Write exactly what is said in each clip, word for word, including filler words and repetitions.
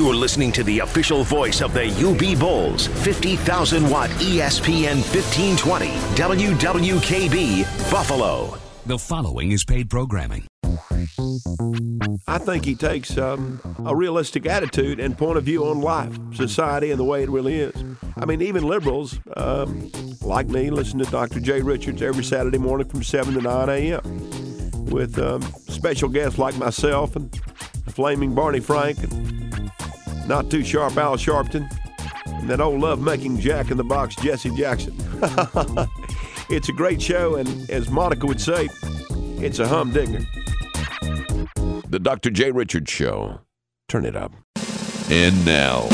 You're listening to the official voice of the U B Bulls, fifty thousand watt E S P N fifteen twenty, W W K B, Buffalo. The following is paid programming. I think he takes um, a realistic attitude and point of view on life, society, and the way it really is. I mean, even liberals, um, like me, listen to Doctor Jay Richards every Saturday morning from seven to nine a.m. with um, special guests like myself and the flaming Barney Frank and not too sharp Al Sharpton and that old love-making jack-in-the-box Jesse Jackson. It's a great show, and as Monica would say, it's a humdinger. The Doctor Jay Richards Show. Turn it up. And now,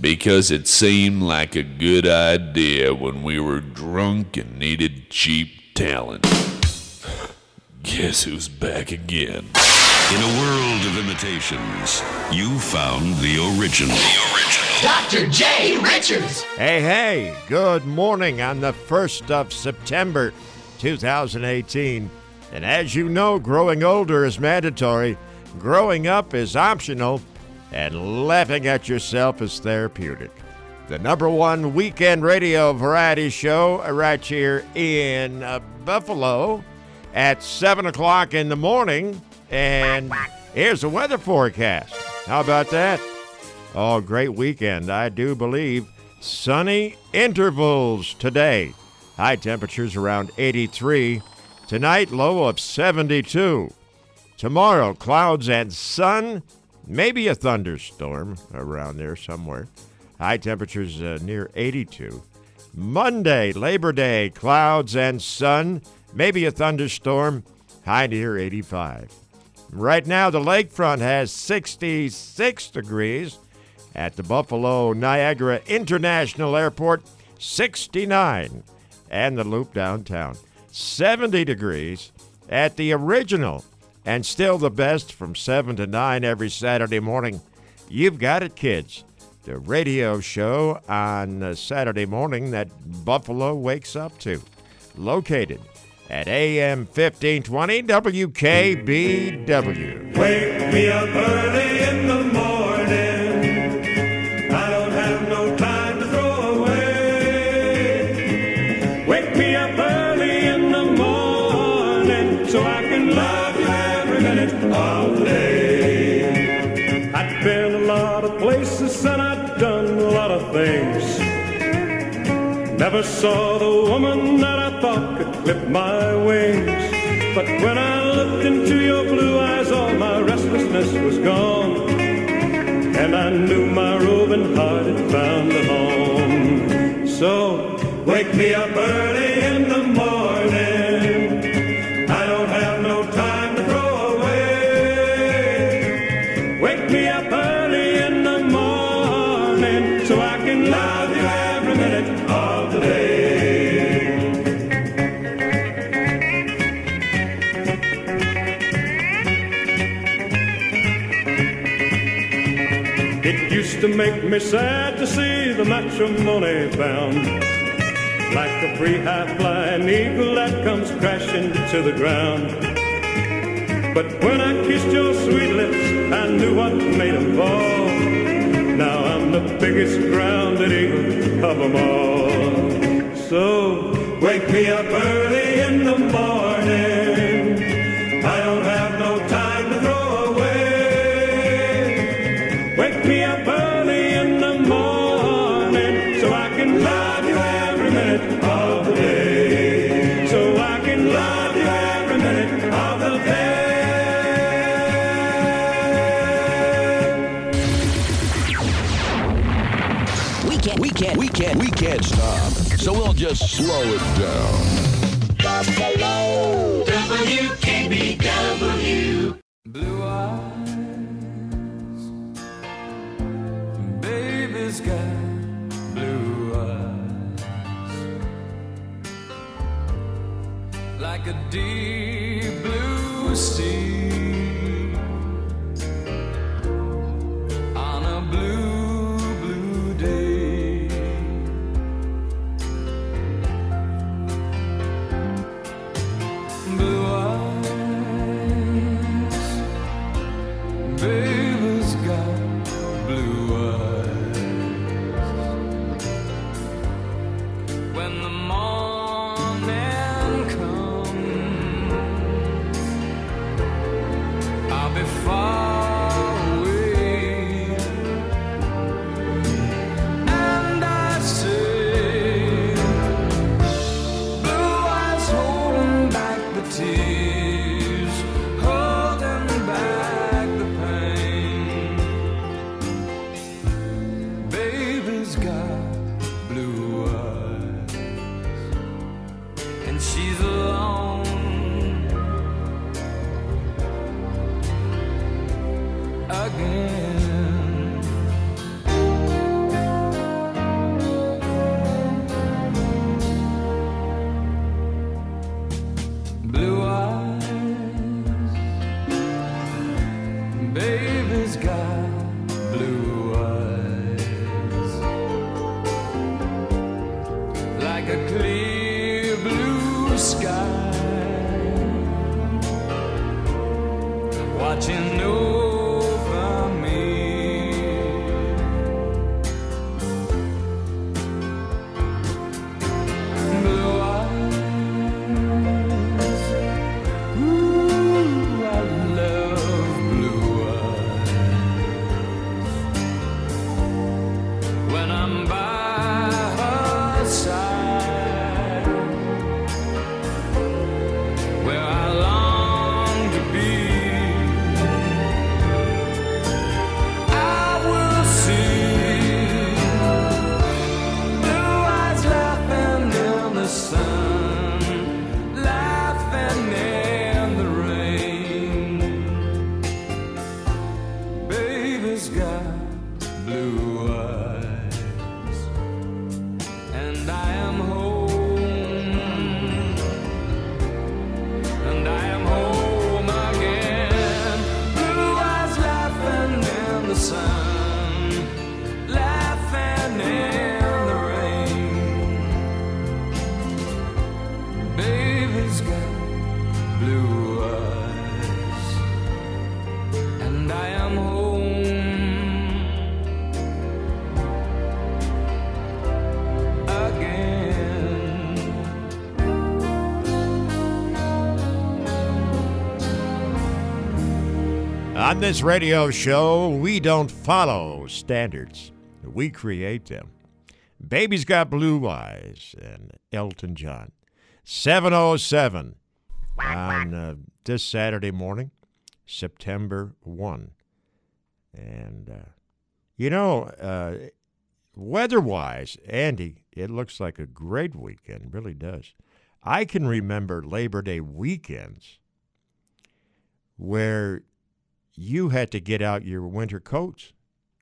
because it seemed like a good idea when we were drunk and needed cheap talent, guess who's back again? In a world of imitations, you found the original. The original. Doctor Jay Richards. Hey, hey, good morning on the first of September, two thousand eighteen. And as you know, growing older is mandatory, growing up is optional, and laughing at yourself is therapeutic. The number one weekend radio variety show right here in uh, Buffalo at seven o'clock in the morning. And here's the weather forecast. How about that? Oh, great weekend. I do believe sunny intervals today. High temperatures around eighty-three. Tonight, low of seventy-two. Tomorrow, clouds and sun, maybe a thunderstorm around there somewhere. High temperatures uh, near eighty-two. Monday, Labor Day, clouds and sun, maybe a thunderstorm, high near eighty-five. Right now, the lakefront has sixty-six degrees. At the Buffalo Niagara International Airport, sixty-nine. And the Loop downtown, seventy degrees at the original, and still the best from seven to nine every Saturday morning. You've got it, kids. The radio show on Saturday morning that Buffalo wakes up to. Located at A M fifteen twenty W K B W. Wake me up early in the morning. I don't have no time to throw away. Wake me up early. So I can love you every minute all day. I've been a lot of places and I've done a lot of things. Never saw the woman that I thought could clip my wings. But when I looked into your blue eyes, all my restlessness was gone. And I knew my roving heart had found a home. So wake me up early in the morning. To make me sad to see the matrimony bound, like a free high-flying eagle that comes crashing to the ground. But when I kissed your sweet lips, I knew what made them fall. Now I'm the biggest grounded eagle of them all. So wake me up early in the morning. I don't have no time to throw away. Wake me up early. We can't, we can't stop, so we'll just slow it down. Buffalo, W K B W. Blue eyes, baby's got blue eyes, like a deep blue sea. Blue blue eyes, and I am home, and I am home again. Blue eyes laughing in the sun, laughing in the rain. Baby's got blue eyes, and I am home. On this radio show, we don't follow standards. We create them. Baby's Got Blue Eyes and Elton John. seven oh seven on uh, this Saturday morning, September first. And, uh, you know, uh, weather-wise, Andy, it looks like a great weekend. It really does. I can remember Labor Day weekends where you had to get out your winter coats,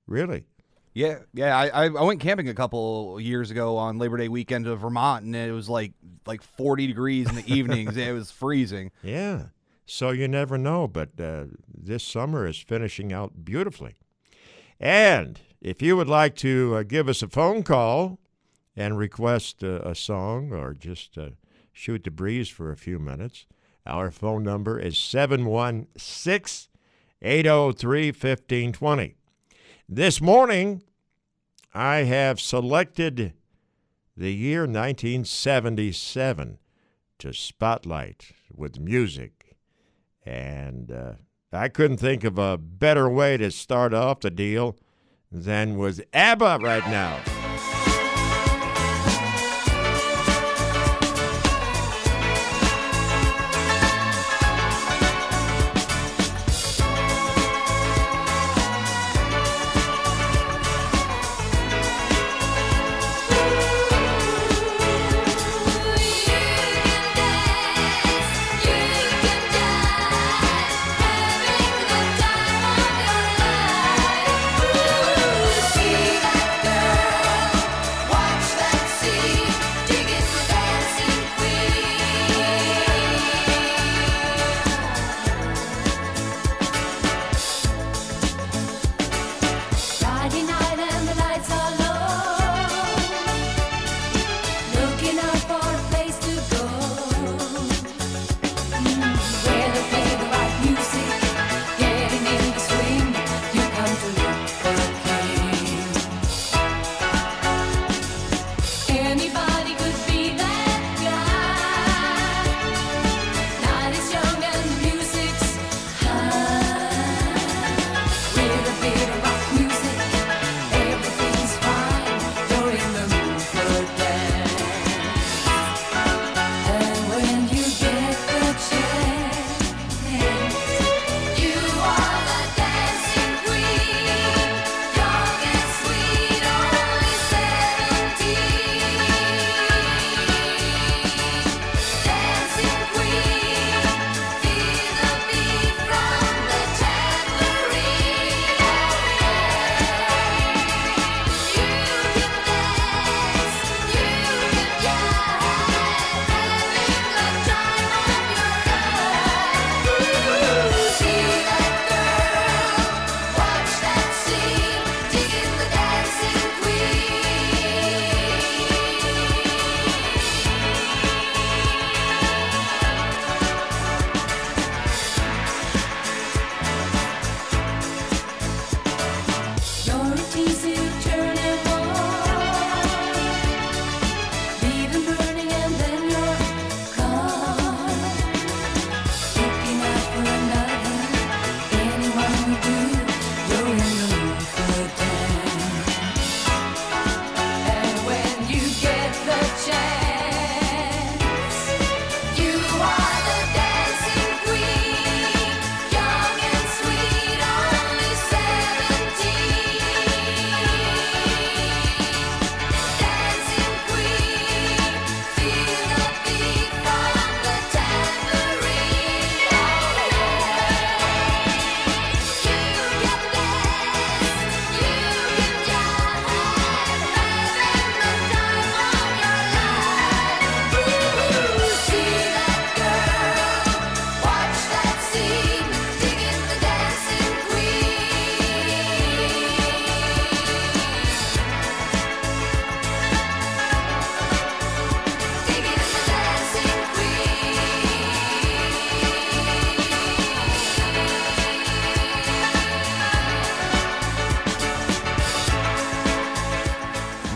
really. Yeah, yeah. I, I went camping a couple years ago on Labor Day weekend to Vermont, and it was like like forty degrees in the evenings. It was freezing. Yeah, so you never know, but uh, this summer is finishing out beautifully. And if you would like to uh, give us a phone call and request uh, a song or just uh, shoot the breeze for a few minutes, our phone number is seven one six, seven one six- eight oh three, fifteen twenty. This morning, I have selected the year nineteen seventy-seven to spotlight with music. And uh, I couldn't think of a better way to start off the deal than with ABBA right now.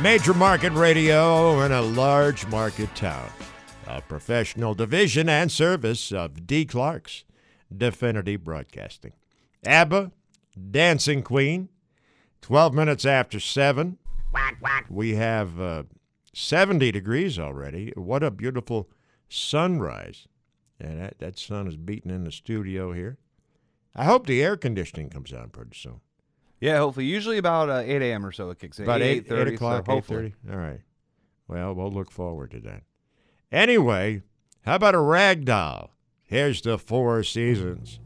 Major Market Radio in a large market town. A professional division and service of D. Clark's Definity Broadcasting. ABBA, Dancing Queen, twelve minutes after seven. We have uh, seventy degrees already. What a beautiful sunrise. And that, that sun is beating in the studio here. I hope the air conditioning comes on pretty soon. Yeah, hopefully. Usually about uh, eight a m or so it kicks in. About eight, eight, eight, eight o'clock, so eight thirty. All right. Well, we'll look forward to that. Anyway, how about a rag doll? Here's the Four Seasons.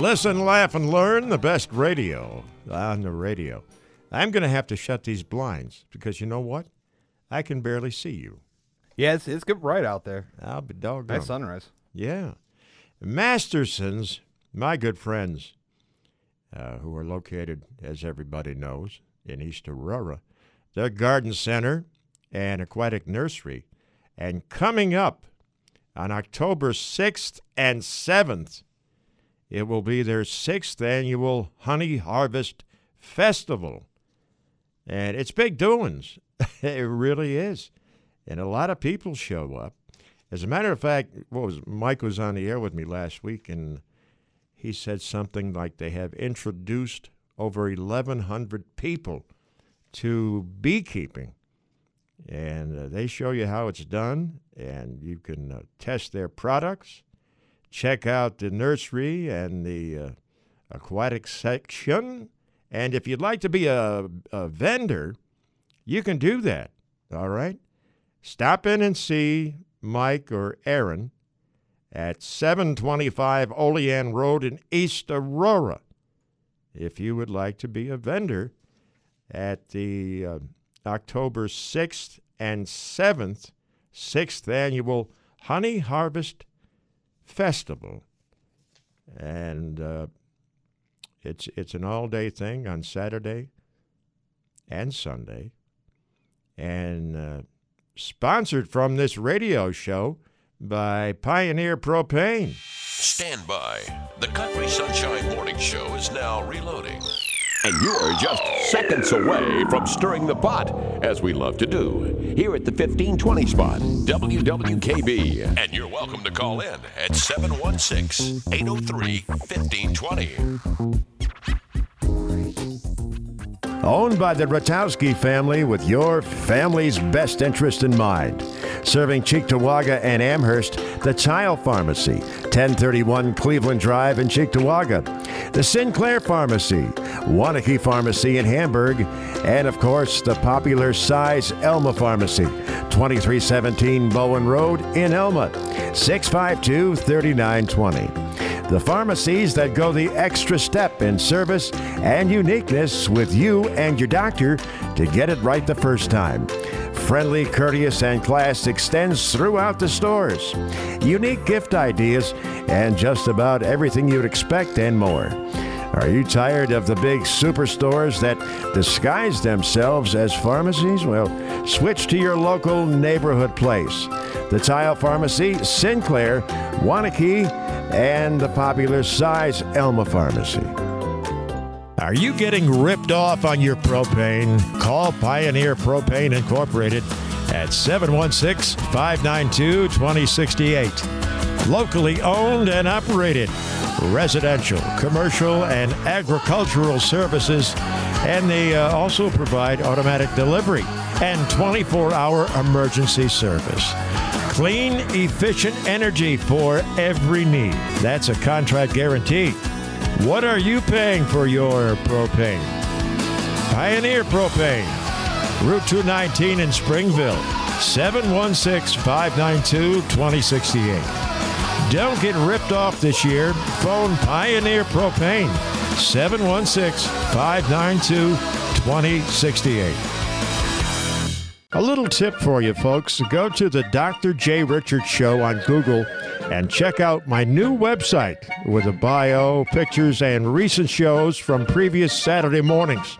Listen, laugh, and learn the best radio on the radio. I'm going to have to shut these blinds because you know what? I can barely see you. Yeah, it's, it's good bright out there. I'll be doggone. Nice sunrise. Yeah. Masterson's, my good friends, uh, who are located, as everybody knows, in East Aurora, their garden center and aquatic nursery. And coming up on October sixth and seventh, it will be their sixth annual Honey Harvest Festival. And it's big doings. It really is. And a lot of people show up. As a matter of fact, what was Mike was on the air with me last week, and he said something like they have introduced over eleven hundred people to beekeeping. And uh, they show you how it's done, and you can uh, test their products. Check out the nursery and the uh, aquatic section. And if you'd like to be a, a vendor, you can do that, all right? Stop in and see Mike or Aaron at seven twenty-five Olean Road in East Aurora if you would like to be a vendor at the uh, October sixth and seventh, sixth Annual Honey Harvest Festival, and uh, it's it's an all-day thing on Saturday and Sunday. And uh, sponsored from this radio show by Pioneer Propane. Stand by. The Country Sunshine Morning Show is now reloading. And you're just seconds away from stirring the pot, as we love to do, here at the fifteen twenty spot, W W K B. And you're welcome to call in at seven one six, eight oh three, fifteen twenty. Owned by the Ratowski family with your family's best interest in mind. Serving Cheektowaga and Amherst, the Tile Pharmacy, ten thirty-one Cleveland Drive in Cheektowaga, the Sinclair Pharmacy, Wanakee Pharmacy in Hamburg, and of course the popular Size Elma Pharmacy, twenty-three seventeen Bowen Road in Elma, six five two, three nine two zero. The pharmacies that go the extra step in service and uniqueness with you and your doctor to get it right the first time. Friendly, courteous, and class extends throughout the stores. Unique gift ideas and just about everything you'd expect and more. Are you tired of the big superstores that disguise themselves as pharmacies? Well, switch to your local neighborhood place. The Tile Pharmacy, Sinclair, Wanakee, and the popular Size Elma Pharmacy. Are you getting ripped off on your propane? Call Pioneer Propane Incorporated at seven one six, five nine two, two zero six eight. Locally owned and operated. Residential, commercial, and agricultural services, and they uh, also provide automatic delivery and twenty-four hour emergency service. Clean, efficient energy for every need. That's a contract guarantee. What are you paying for your propane? Pioneer Propane, Route two nineteen in Springville, seven one six, five nine two, two zero six eight. Don't get ripped off this year. Phone Pioneer Propane, seven one six, five nine two, two zero six eight. A little tip for you folks. Go to the Doctor Jay Richards Show on Google and check out my new website with a bio, pictures, and recent shows from previous Saturday mornings.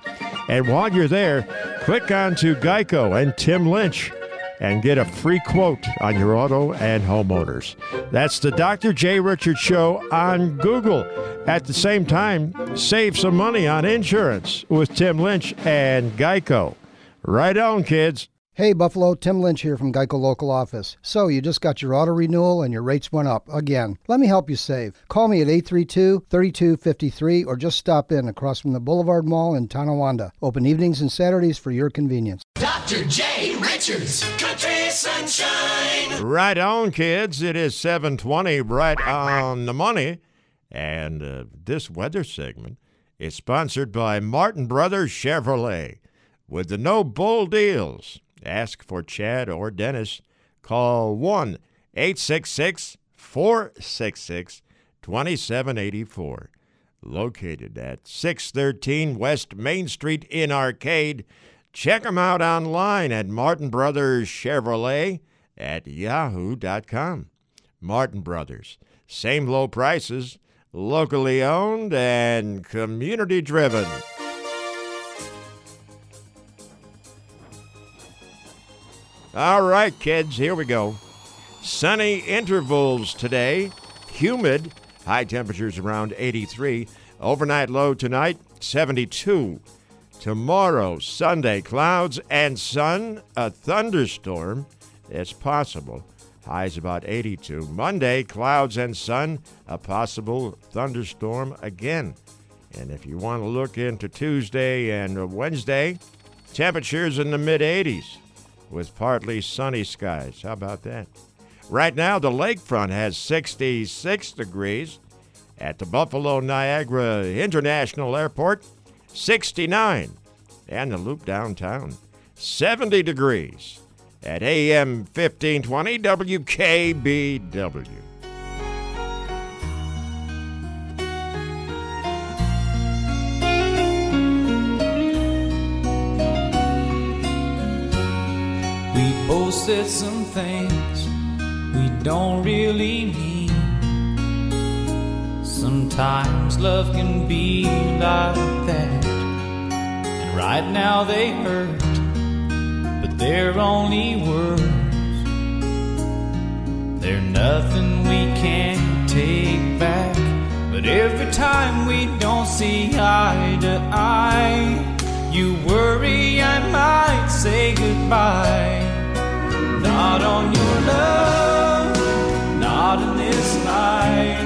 And while you're there, click on to Geico and Tim Lynch and get a free quote on your auto and homeowners. That's the Doctor Jay Richards Show on Google. At the same time, save some money on insurance with Tim Lynch and Geico. Right on, kids. Hey, Buffalo, Tim Lynch here from Geico Local Office. So you just got your auto renewal and your rates went up again. Let me help you save. Call me at eight three two, three two five three or just stop in across from the Boulevard Mall in Tonawanda. Open evenings and Saturdays for your convenience. Doctor Jay Richards, Country Sunshine. Right on, kids. It is seven twenty, right on the money. And uh, this weather segment is sponsored by Martin Brothers Chevrolet. With the no bull deals. Ask for Chad or Dennis. Call one, eight six six, four six six, two seven eight four. Located at six thirteen West Main Street in Arcade. Check them out online at Martin Brothers Chevrolet at yahoo dot com. Martin Brothers. Same low prices, locally owned and community driven. All right, kids, here we go. Sunny intervals today, humid, high temperatures around eighty-three. Overnight low tonight, seventy-two. Tomorrow, Sunday, clouds and sun, a thunderstorm is possible. Highs about eighty-two. Monday, clouds and sun, a possible thunderstorm again. And if you want to look into Tuesday and Wednesday, temperatures in the mid-eighties. With partly sunny skies. How about that? Right now, the lakefront has sixty-six degrees. At the Buffalo Niagara International Airport, sixty-nine. And the Loop downtown, seventy degrees. At A M fifteen twenty W K B W. Both said some things we don't really mean. Sometimes love can be like that. And Right now they hurt, but they're only words. They're nothing we can't take back. But every time we don't see eye to eye, you worry I might say goodbye. Not on your love, not in this life.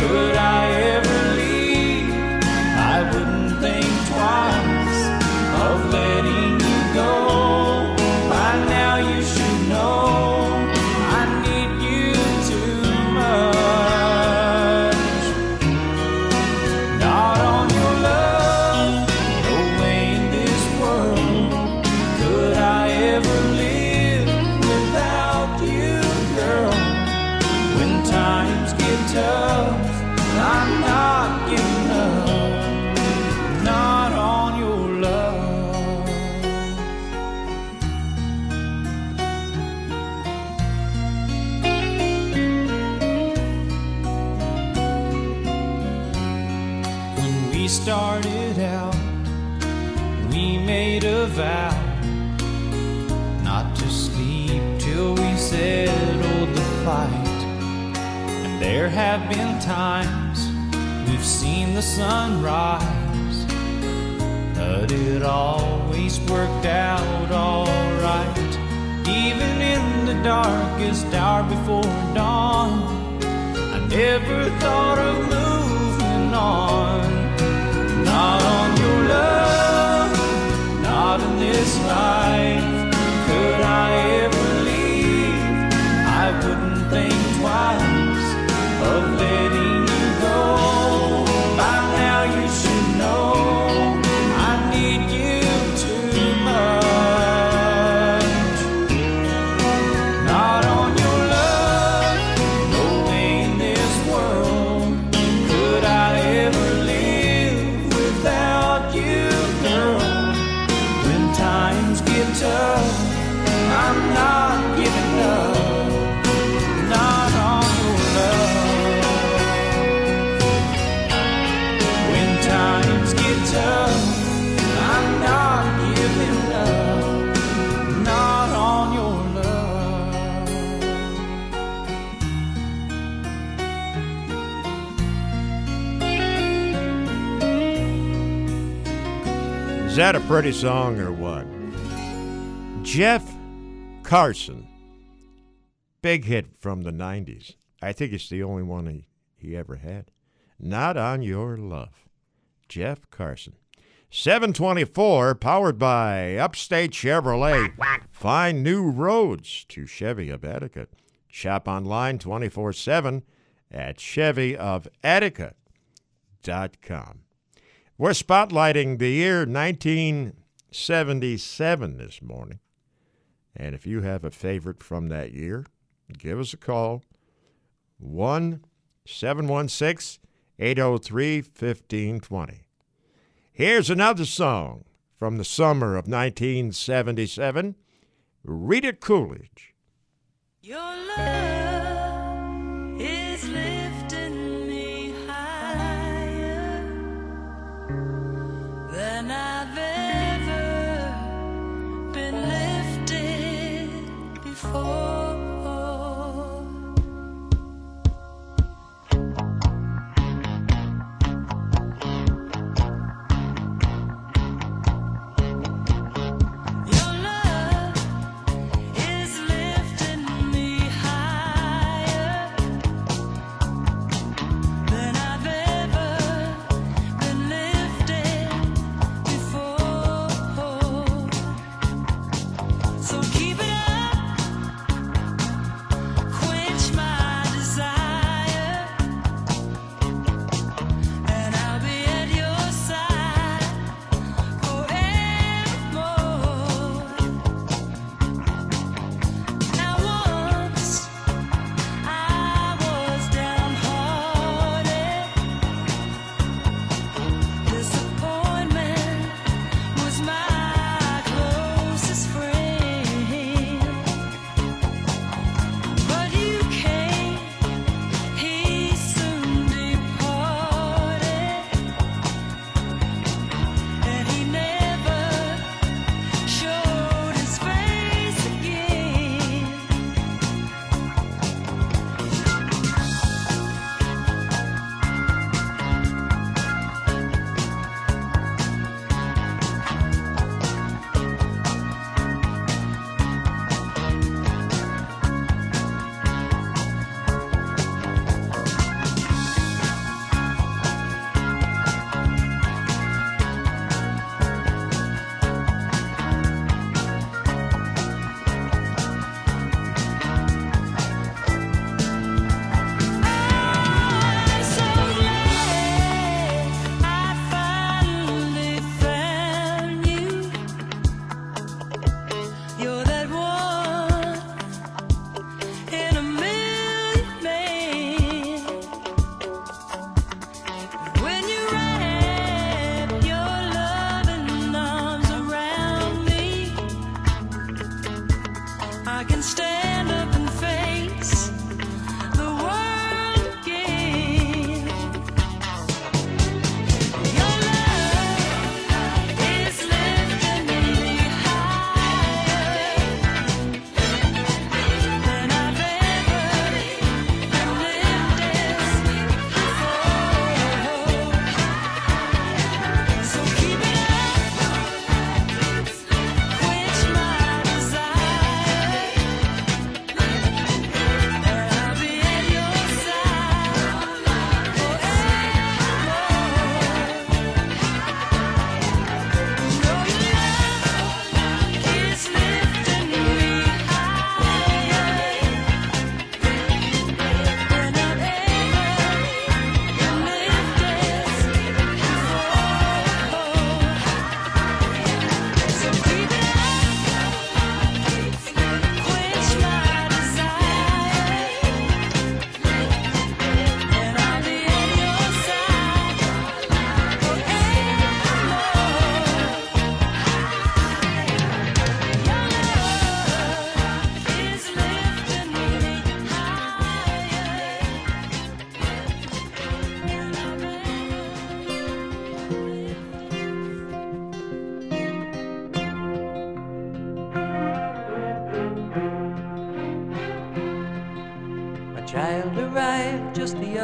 Could I ever leave? I wouldn't think twice of letting you go. By now you should know I need you too much. Not on your love, no way in this world could I ever live without you, girl. When times get tough, I'm not giving up, not on your love. When we started out, we made a vow not to sleep till we settled the fight. There have been times we've seen the sun rise, but it always worked out alright. Even in the darkest hour before dawn, I never thought of moving on. Not on your love, not in this life. Could I ever leave? I wouldn't think twice of letting you go. By now you should know I need you too much. Not on your love, no way in this world could I ever live without you, girl. When times get tough, I'm not giving up. I'm not giving up, not on your love. Is that a pretty song or what? Jeff Carson. Big hit from the nineties. I think it's the only one he, he ever had. Not on your love. Jeff Carson. seven twenty-four, powered by Upstate Chevrolet. Find new roads to Chevy of Attica. Shop online twenty-four seven at chevy of attica dot com. We're spotlighting the year nineteen seventy-seven this morning. And if you have a favorite from that year, give us a call. one seven one six, eight oh three, fifteen twenty. Here's another song from the summer of nineteen seventy-seven, Rita Coolidge. Your love is lifting me higher than I've ever been lifted before.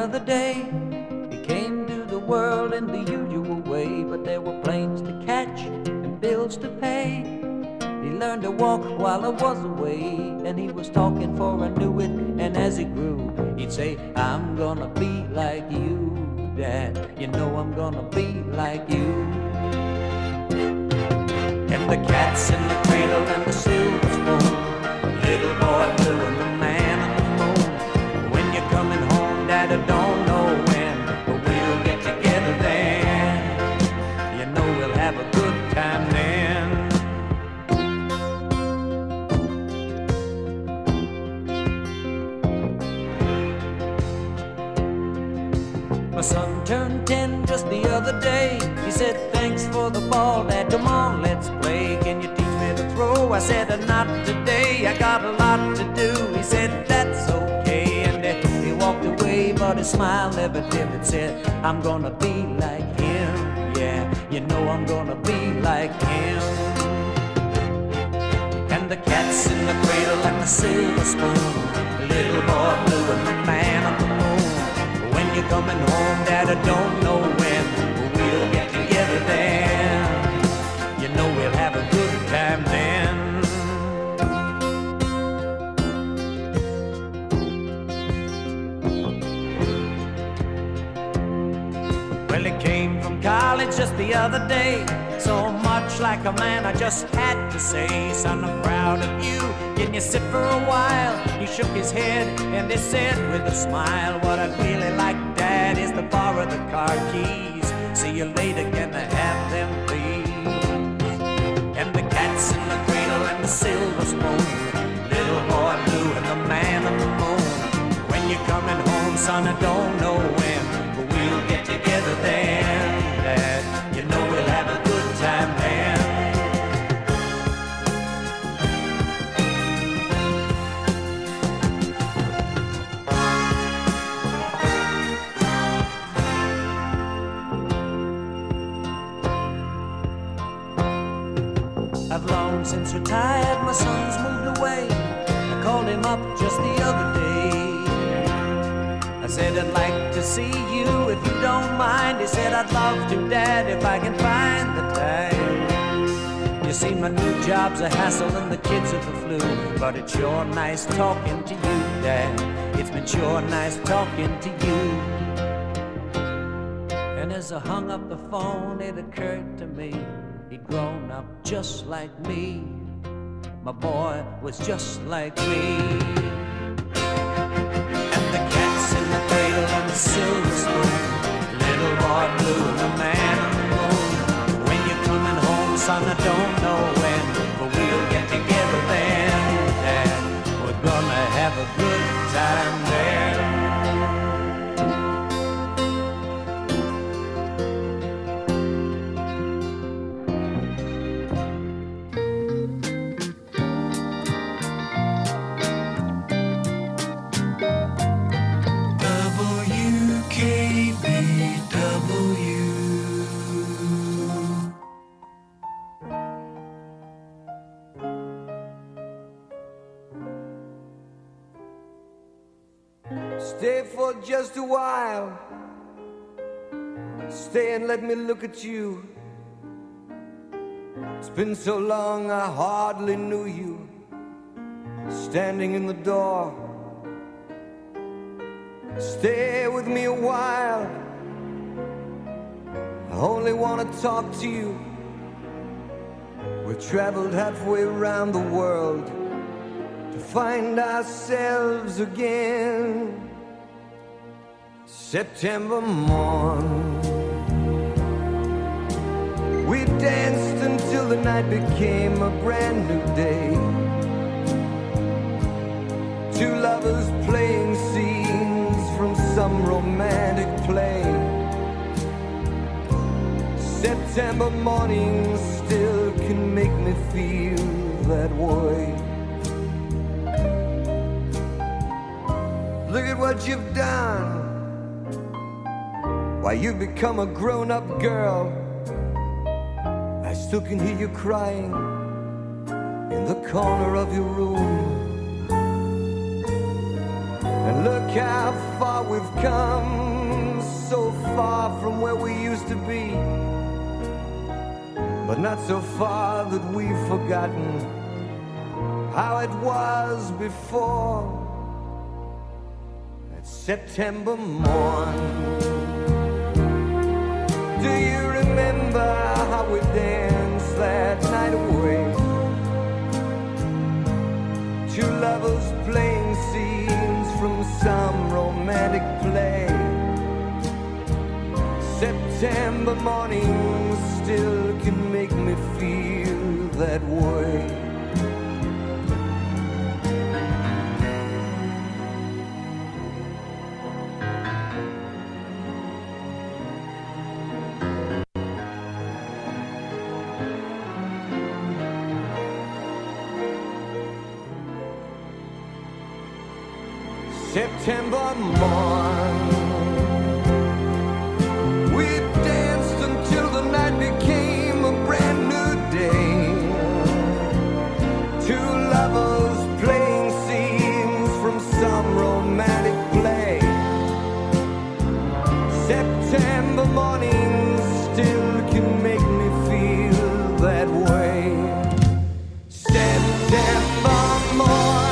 other day. He came to the world in the usual way, but there were planes to catch and bills to pay. He learned to walk while I was away, and he was talking for I knew it, and as he grew, he'd say, I'm gonna be like you, Dad, you know I'm gonna be like you. And the cats in the cradle and the silver spoon, little boy blue and the man on the moon. When you're coming home, Dad, I don't know when, but we'll get together then. You know we'll have a good time then. My son turned ten just the other day. He said, thanks for the ball, Dad, come on, let's play. Can you teach me to throw? I said, not today, I got a lot to do. He said, that's okay. And then he walked away, but his smile never dimmed. Said, I'm gonna be like him, yeah, you know I'm gonna be like him. And the cat's in the cradle and the silver spoon, little boy blue and the man on the moon. When you're coming home, Dad, I don't know when, but we'll get together then. You know we'll have a good time then. Well, he came from college just the other day, so much like a man I just had to say, son, I'm proud of you, can you sit for a while? He shook his head and he said with a smile, what I'd really like, Dad, is to borrow the car keys. See you later, can I have them please? And the cat's in the cradle and the silver spoon, little boy blue and the man on the moon. When you're coming home, son, I don't know when, but we'll get together then, Dad, you know we'll have a good time then. I've long since retired, my son's moved away. I called him up just the other day. I said, I'd like to see you if you don't mind. He said, I'd love to, Dad, if I can find the time. You see, my new job's a hassle and the kids are the flu, but it's sure nice talking to you, Dad. It's been sure nice talking to you. And as I hung up the phone, it occurred to me, he'd grown up just like me. My boy was just like me. And the cat's in the cradle and the silver spoon, little boy blue and the man on the moon. When you're coming home, son, I don't know when, but we'll get together then, Dad, we're gonna have a good time there. For just a while, stay and let me look at you. It's been so long I hardly knew you, standing in the door. Stay with me a while, I only want to talk to you. We traveled halfway around the world to find ourselves again. September morn, we danced until the night became a brand new day. Two lovers playing scenes from some romantic play. September morning still can make me feel that way. Look at what you've done, why you've become a grown-up girl. I still can hear you crying in the corner of your room. And look how far we've come, so far from where we used to be, but not so far that we've forgotten how it was before that September morn. Do you remember how we danced that night away? Two lovers playing scenes from some romantic play. September mornings still can make me feel that way. September morn, we danced until the night became a brand new day. Two lovers playing scenes from some romantic play. September mornings still can make me feel that way. September morn.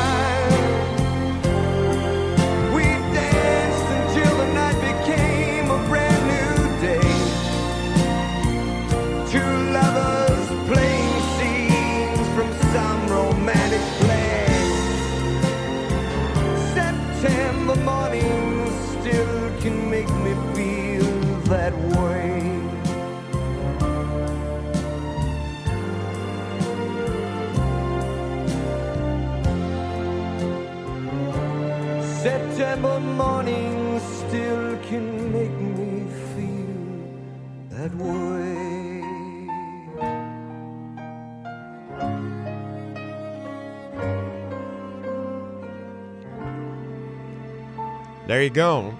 September morning still can make me feel that way. There you go.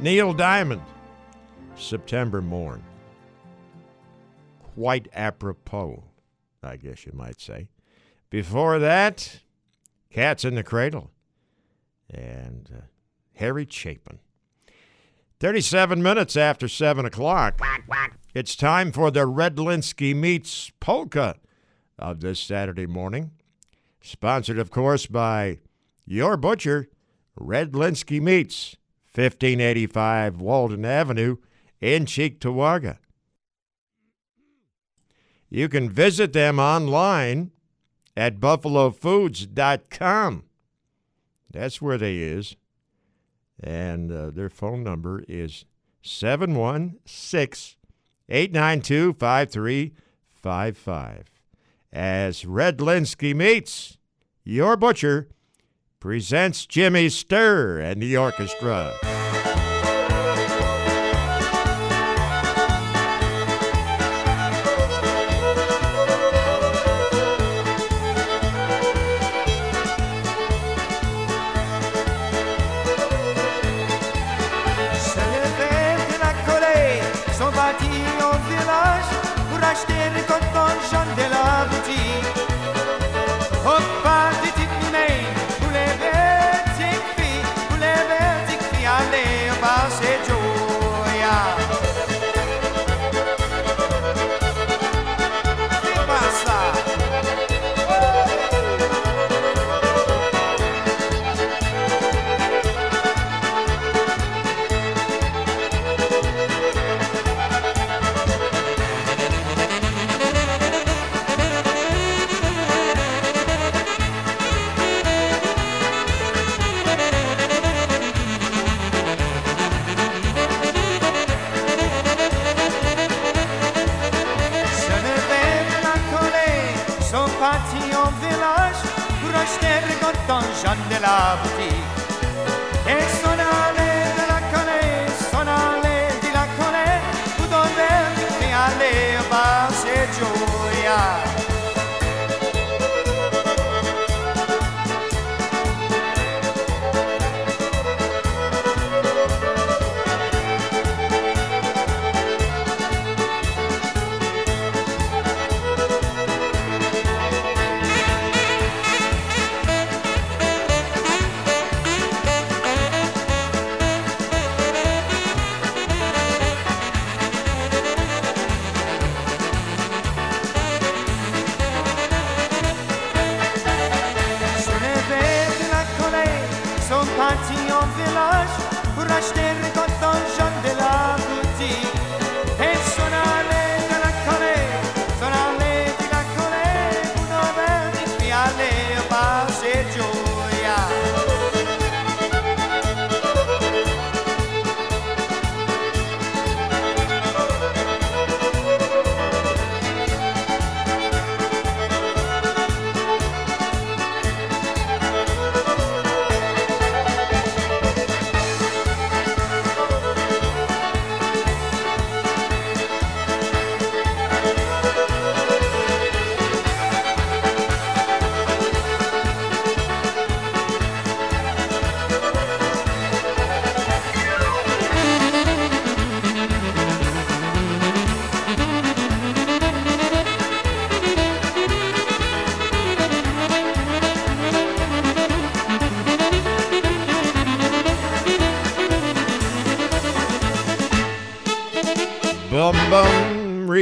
Neil Diamond, September morn. Quite apropos, I guess you might say. Before that, Cats in the Cradle and uh, Harry Chapin. thirty-seven minutes after seven o'clock, it's time for the Redlinski Meats Polka of this Saturday morning. Sponsored, of course, by your butcher, Redlinski Meats, fifteen eighty-five Walden Avenue in Cheektowaga. You can visit them online at buffalo foods dot com. That's where they is. And uh, their phone number is seven one six, eight nine two, five three five five. As Redlinski Meats, your butcher, presents Jimmy Sturr and the orchestra.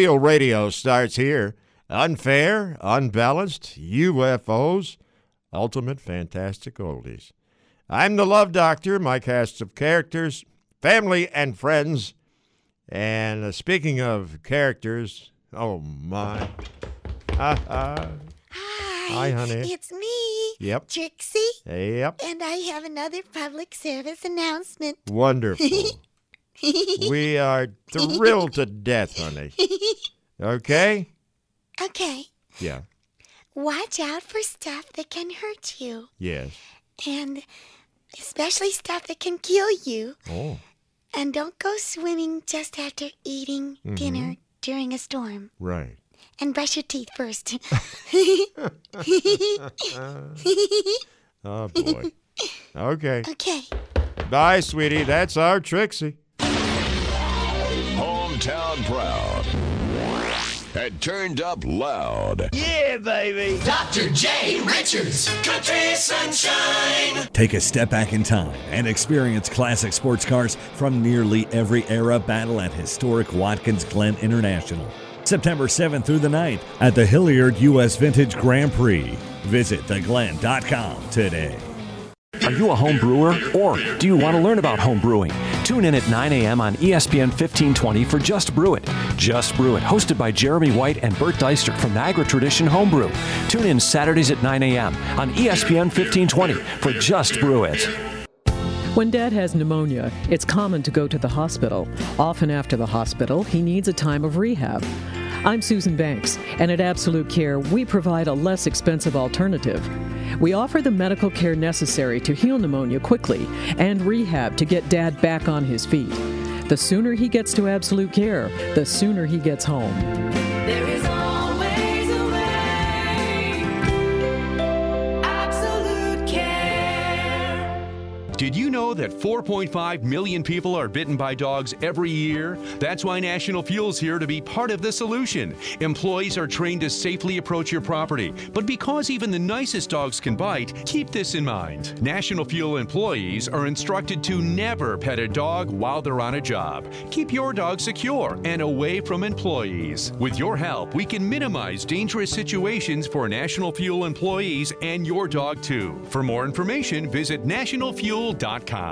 Real radio starts here. Unfair, unbalanced, U F Os, ultimate fantastic oldies. I'm the Love Doctor, my cast of characters, family and friends. And uh, speaking of characters, oh my. Hi. Hi, honey. It's me. Yep. Trixie. Yep. And I have another public service announcement. Wonderful. We are thrilled to death, honey. Okay? Okay. Yeah. Watch out for stuff that can hurt you. Yes. And especially stuff that can kill you. Oh. And don't go swimming just after eating mm-hmm. dinner during a storm. Right. And brush your teeth first. Oh, boy. Okay. Okay. Bye, sweetie. That's our Trixie. Hometown proud. Had turned up loud. Yeah, baby. Doctor Jay Richards, Country Sunshine. Take a step back in time and experience classic sports cars from nearly every era battle at historic Watkins Glen International. September seventh through the ninth at the Hilliard U S Vintage Grand Prix. Visit the glen dot com today. Are you a home brewer, or do you want to learn about home brewing? Tune in at nine a.m. on E S P N fifteen twenty for Just Brew It. Just Brew It, hosted by Jeremy White and Bert Deister from Niagara Tradition Homebrew. Tune in Saturdays at nine a.m. on E S P N fifteen twenty for Just Brew It. When Dad has pneumonia, it's common to go to the hospital. Often after the hospital, he needs a time of rehab. I'm Susan Banks, and at Absolute Care, we provide a less expensive alternative. We offer the medical care necessary to heal pneumonia quickly and rehab to get Dad back on his feet. The sooner he gets to Absolute Care, the sooner he gets home. There is always a way. Absolute Care. Did you know that four point five million people are bitten by dogs every year? That's why National Fuel's here to be part of the solution. Employees are trained to safely approach your property, but because even the nicest dogs can bite, keep this in mind. National Fuel employees are instructed to never pet a dog while they're on a job. Keep your dog secure and away from employees. With your help, we can minimize dangerous situations for National Fuel employees and your dog too. For more information, visit national fuel dot com.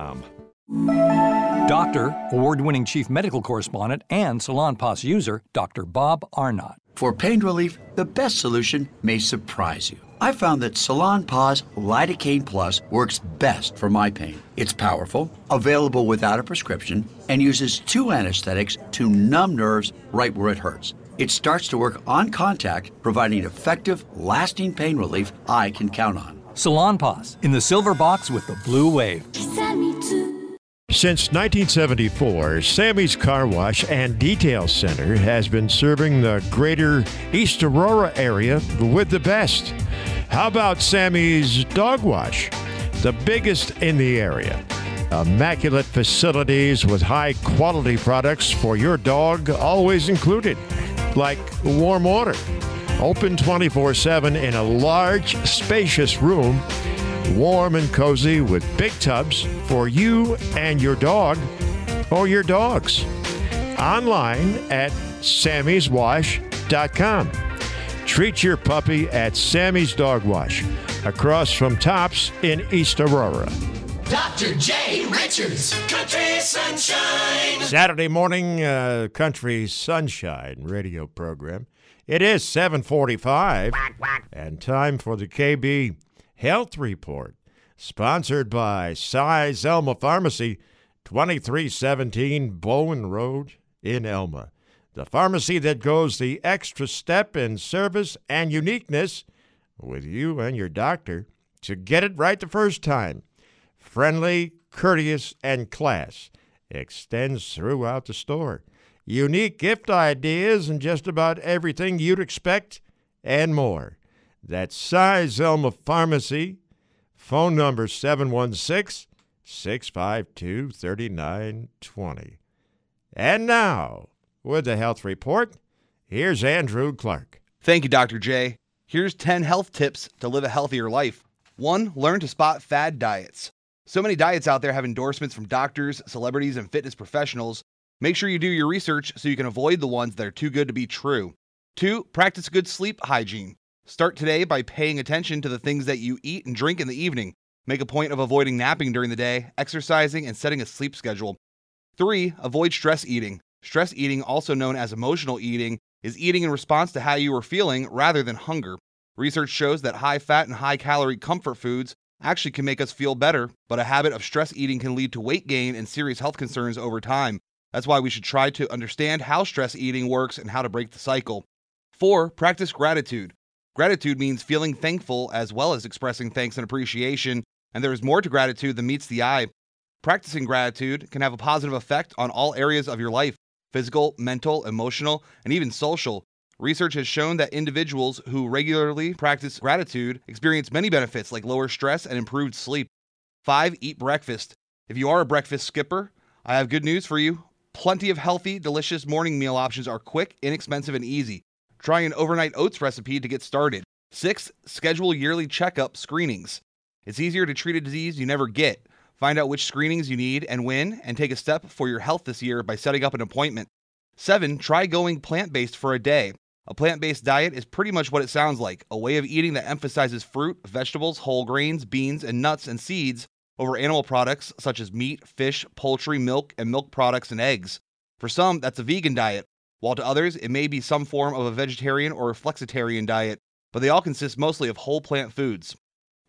Doctor, award-winning chief medical correspondent and Salonpas user, Doctor Bob Arnott. For pain relief, the best solution may surprise you. I found that Salonpas Lidocaine Plus works best for my pain. It's powerful, available without a prescription, and uses two anesthetics to numb nerves right where it hurts. It starts to work on contact, providing effective, lasting pain relief I can count on. Salonpas, in the silver box with the blue wave. Since nineteen seventy-four, Sammy's Car Wash and Detail Center has been serving the greater East Aurora area with the best. How about Sammy's Dog Wash? The biggest in the area. Immaculate facilities with high-quality products for your dog always included, like warm water. Open twenty-four seven in a large, spacious room. Warm and cozy with big tubs for you and your dog or your dogs. Online at sammys wash dot com. Treat your puppy at Sammy's Dog Wash, across from Tops in East Aurora. Doctor Jay Richards, Country Sunshine. Saturday morning, uh, Country Sunshine radio program. It is seven forty-five and time for the K B Health Report, sponsored by Size Elma Pharmacy, twenty-three seventeen Bowen Road in Elma. The pharmacy that goes the extra step in service and uniqueness with you and your doctor to get it right the first time. Friendly, courteous, and class extends throughout the store. Unique gift ideas and just about everything you'd expect and more. That's Size Elma Pharmacy. Phone number seven one six, six five two, three nine two zero. And now, with the health report, here's Andrew Clark. Thank you, Doctor J. Here's ten health tips to live a healthier life. One, learn to spot fad diets. So many diets out there have endorsements from doctors, celebrities, and fitness professionals. Make sure you do your research so you can avoid the ones that are too good to be true. Two, practice good sleep hygiene. Start today by paying attention to the things that you eat and drink in the evening. Make a point of avoiding napping during the day, exercising, and setting a sleep schedule. Three, avoid stress eating. Stress eating, also known as emotional eating, is eating in response to how you are feeling rather than hunger. Research shows that high-fat and high-calorie comfort foods actually can make us feel better, but a habit of stress eating can lead to weight gain and serious health concerns over time. That's why we should try to understand how stress eating works and how to break the cycle. Four, practice gratitude. Gratitude means feeling thankful as well as expressing thanks and appreciation, and there is more to gratitude than meets the eye. Practicing gratitude can have a positive effect on all areas of your life: physical, mental, emotional, and even social. Research has shown that individuals who regularly practice gratitude experience many benefits like lower stress and improved sleep. Five, eat breakfast. If you are a breakfast skipper, I have good news for you. Plenty of healthy, delicious morning meal options are quick, inexpensive, and easy. Try an overnight oats recipe to get started. Six, schedule yearly checkup screenings. It's easier to treat a disease you never get. Find out which screenings you need and when, and take a step for your health this year by setting up an appointment. Seven, try going plant-based for a day. A plant-based diet is pretty much what it sounds like, a way of eating that emphasizes fruit, vegetables, whole grains, beans, and nuts and seeds over animal products such as meat, fish, poultry, milk, and milk products and eggs. For some, that's a vegan diet, while to others, it may be some form of a vegetarian or a flexitarian diet, but they all consist mostly of whole plant foods.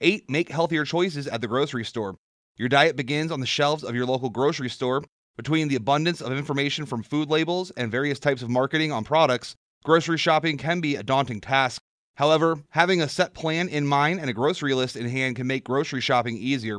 Eight, make healthier choices at the grocery store. Your diet begins on the shelves of your local grocery store. Between the abundance of information from food labels and various types of marketing on products, grocery shopping can be a daunting task. However, having a set plan in mind and a grocery list in hand can make grocery shopping easier.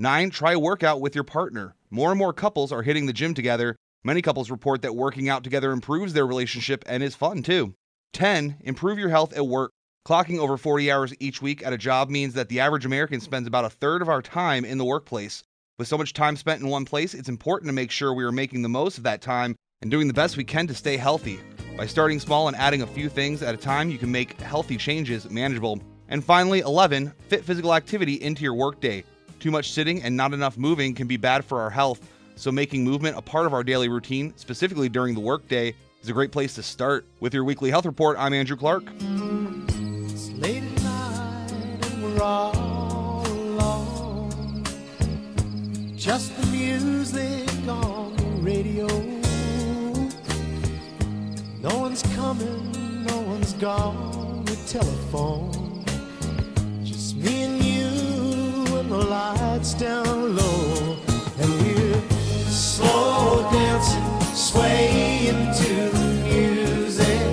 Nine, try a workout with your partner. More and more couples are hitting the gym together. Many couples report that working out together improves their relationship and is fun too. Ten, improve your health at work. Clocking over forty hours each week at a job means that the average American spends about a third of our time in the workplace. With so much time spent in one place, it's important to make sure we are making the most of that time and doing the best we can to stay healthy. By starting small and adding a few things at a time, you can make healthy changes manageable. And finally, eleven, fit physical activity into your workday. Too much sitting and not enough moving can be bad for our health, so making movement a part of our daily routine, specifically during the workday, is a great place to start. With your weekly health report, I'm Andrew Clark. Late at night and we're all alone, just the music on the radio. No one's coming, no one's gone, the telephone. Just me and you and the lights down low. And we're slow dancing, swaying to the music.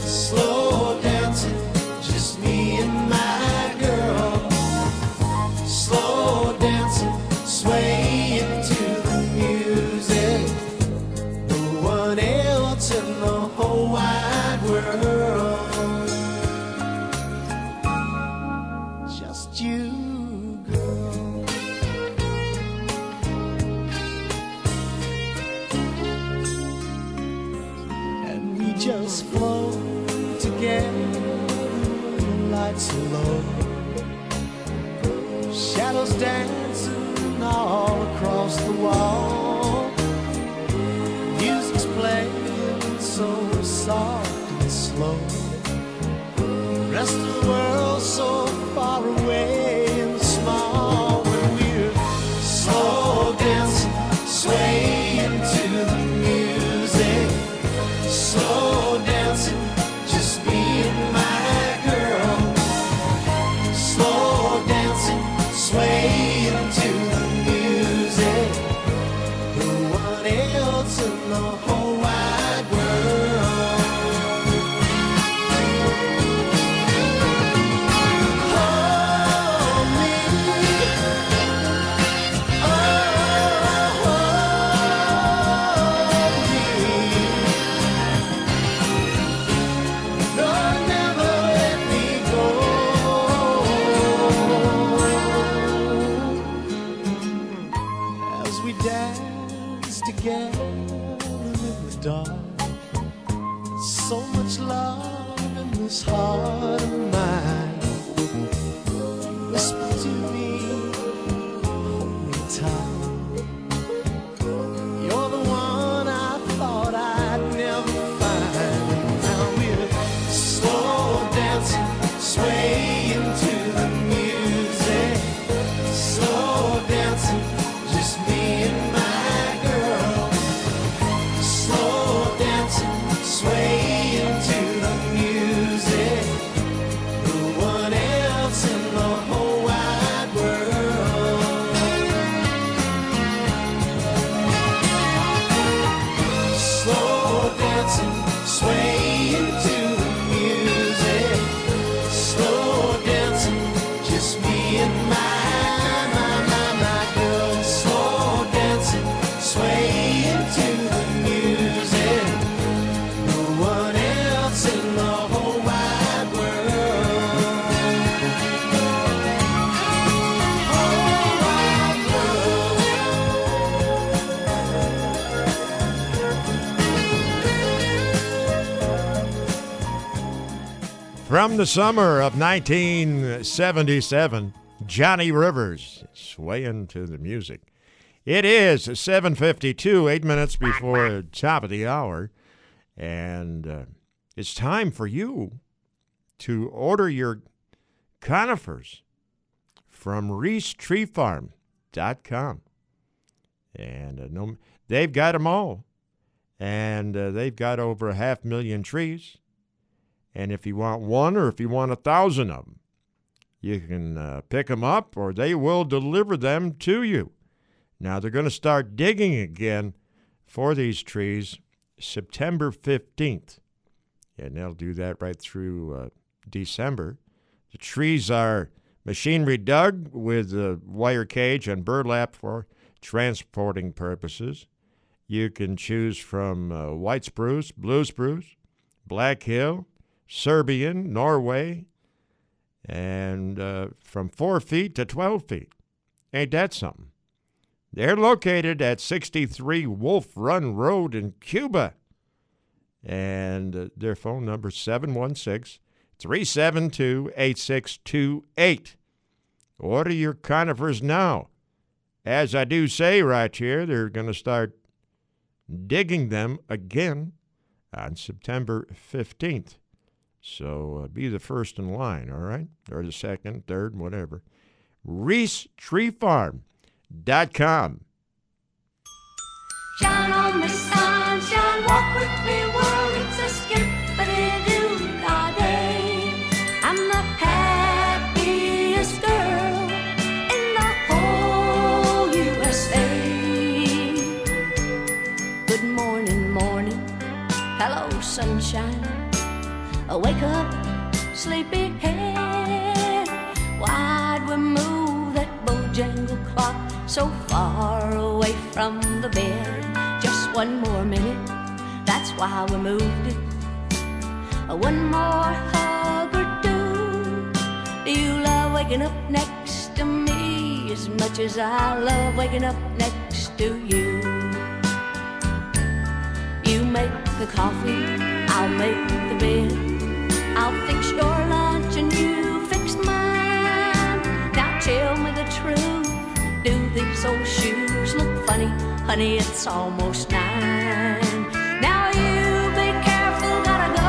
Slow dancing, me and my girl, slow dancing, swaying to the music. No one else in the whole wide world, just you, girl. And we just flow together, so low, shadows dancing all across the wall, music's playing so soft and slow, the rest of the world so far away and small. When we're slow dancing, swaying to the music, slow dancing, just me and my you're the one I From the summer of nineteen seventy-seven, Johnny Rivers, swaying to the music. It is seven fifty-two, eight minutes before the top of the hour, and uh, it's time for you to order your conifers from Reese Tree Farm dot com. And uh, no, they've got them all, and uh, they've got over a half million trees. And if you want one or if you want a thousand of them, you can uh, pick them up or they will deliver them to you. Now, they're going to start digging again for these trees September fifteenth. And they'll do that right through uh, December. The trees are machinery dug with a wire cage and burlap for transporting purposes. You can choose from uh, white spruce, blue spruce, black hill, Serbian, Norway, and uh, from four feet to twelve feet. Ain't that something? They're located at sixty-three Wolf Run Road in Cuba. And uh, their phone number is seven one six, three seven two, eight six two eight. Order your conifers now. As I do say right here, they're going to start digging them again on September fifteenth. So uh, be the first in line, all right? Or the second, third, whatever. Reese Tree Farm dot com. Shine on the sunshine, walk with me, world, it's a skippity-doo-dah day. I'm the happiest girl in the whole U S A. Good morning, morning, hello, sunshine. Wake up, sleepy head. Why'd we move that bojangle clock so far away from the bed? Just one more minute, that's why we moved it. One more hug or two. Do you love waking up next to me as much as I love waking up next to you? You make the coffee, I'll make the bed. I'll fix your lunch and you fix mine. Now tell me the truth. Do these old shoes look funny? Honey, it's almost nine. Now you be careful, gotta go.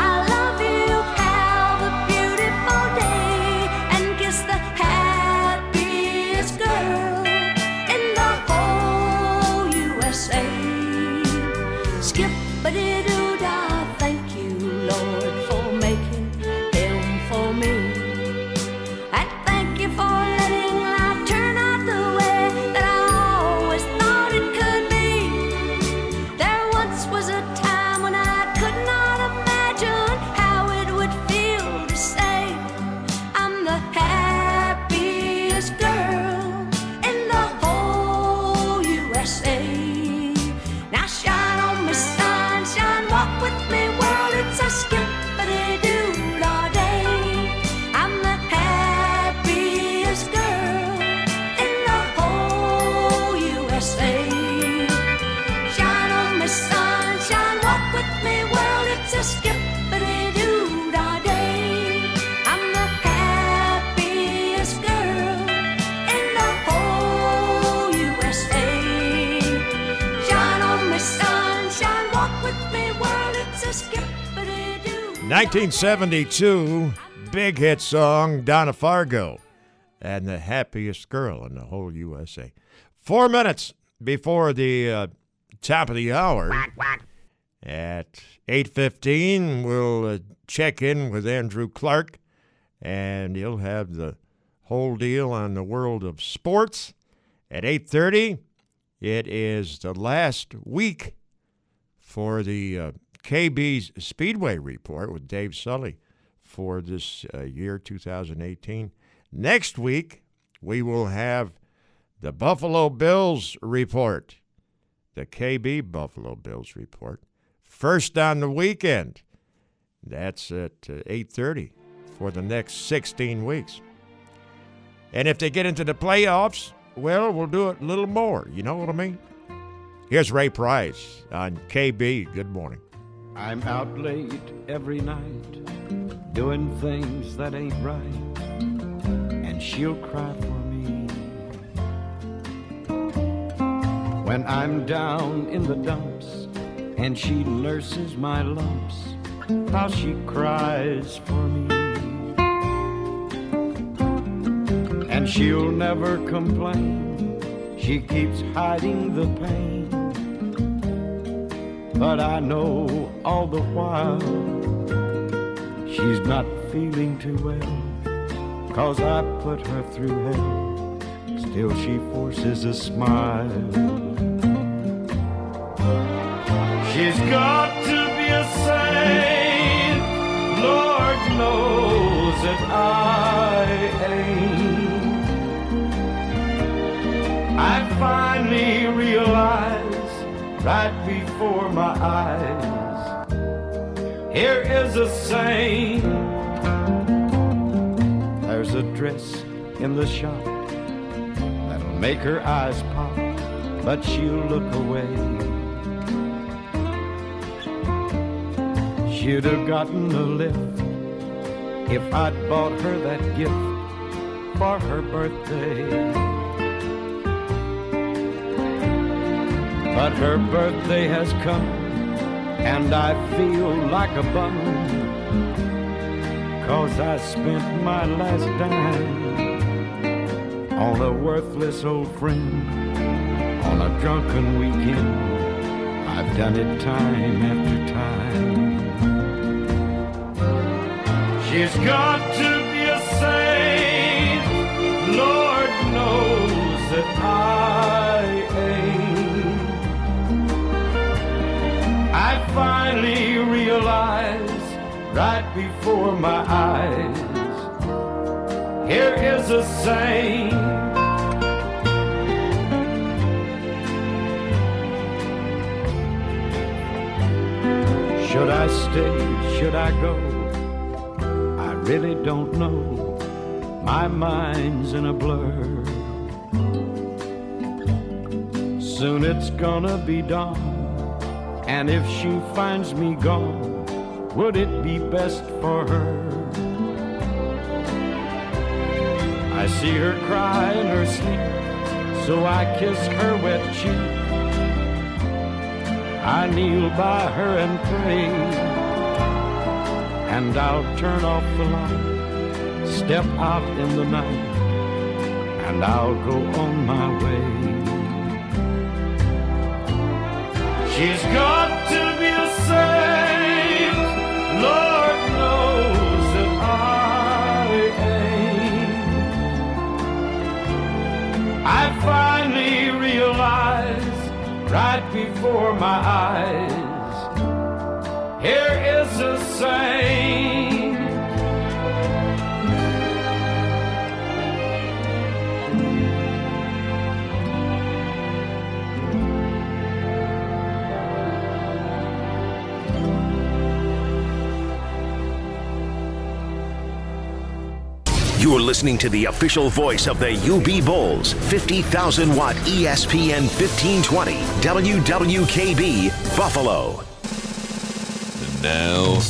I love you. Have a beautiful day. And kiss the happiest girl in the whole U S A. Skip-a-dee-doo-dah. Thank you, Lord, for letting life turn out the way that I always thought it could be. There once was a time when I could not imagine how it would feel to say I'm the happiest girl in the whole U S A. Now shine on me, sunshine, walk with me, world, it's a skip-a-dee-doo-dah day. I'm the nineteen seventy-two big hit song, Donna Fargo and the happiest girl in the whole U S A. Four minutes before the uh, top of the hour. At eight fifteen, we'll uh, check in with Andrew Clark, and he'll have the whole deal on the world of sports. At eight thirty, it is the last week for the uh, K B's Speedway Report with Dave Sully for this uh, year, two thousand eighteen. Next week, we will have the Buffalo Bills Report, the K B Buffalo Bills Report, first on the weekend. That's at uh, eight thirty for the next sixteen weeks. And if they get into the playoffs, well, we'll do it a little more. You know what I mean? Here's Ray Price on K B. Good morning. I'm out late every night doing things that ain't right, and she'll cry for me. When I'm down in the dumps and she nurses my lumps, how she cries for me. And she'll never complain, she keeps hiding the pain, but I know all the while she's not feeling too well, 'cause I put her through hell. Still she forces a smile. She's got to be a saint, Lord knows that I ain't. I finally realize right before my eyes, here is a saint. There's a dress in the shop that'll make her eyes pop, but she'll look away. She'd have gotten a lift if I'd bought her that gift for her birthday. But her birthday has come, and I feel like a bum, 'cause I spent my last dime on a worthless old friend, on a drunken weekend. I've done it time after time. She's got to be a saint, Lord knows that I ain't. I finally realize right before my eyes, here is a saint. Should I stay? Should I go? I really don't know. My mind's in a blur. Soon it's gonna be dawn, and if she finds me gone, would it be best for her? I see her cry in her sleep, so I kiss her wet cheek. I kneel by her and pray, and I'll turn off the light, step out in the night, and I'll go on my way. She's got to be a saint, Lord knows that I ain't. I finally realize right before my eyes, here is a saint. You're listening to the official voice of the U B Bulls, fifty thousand watt E S P N fifteen twenty, W W K B, Buffalo. And now,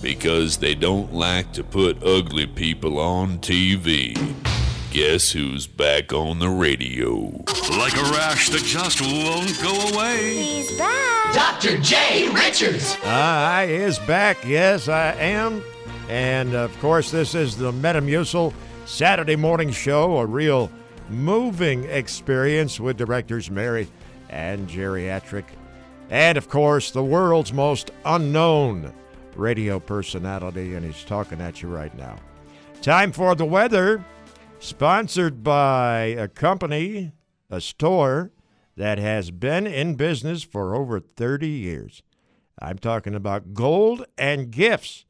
because they don't like to put ugly people on T V, guess who's back on the radio? Like a rash that just won't go away, he's back. Doctor Jay Richards. Ah, I is back. Yes, I am. And, of course, this is the Metamucil Saturday Morning Show, a real moving experience with directors Mary and Geriatric. And, of course, the world's most unknown radio personality, and he's talking at you right now. Time for the weather, sponsored by a company, a store that has been in business for over thirty years. I'm talking about Gold and Gifts,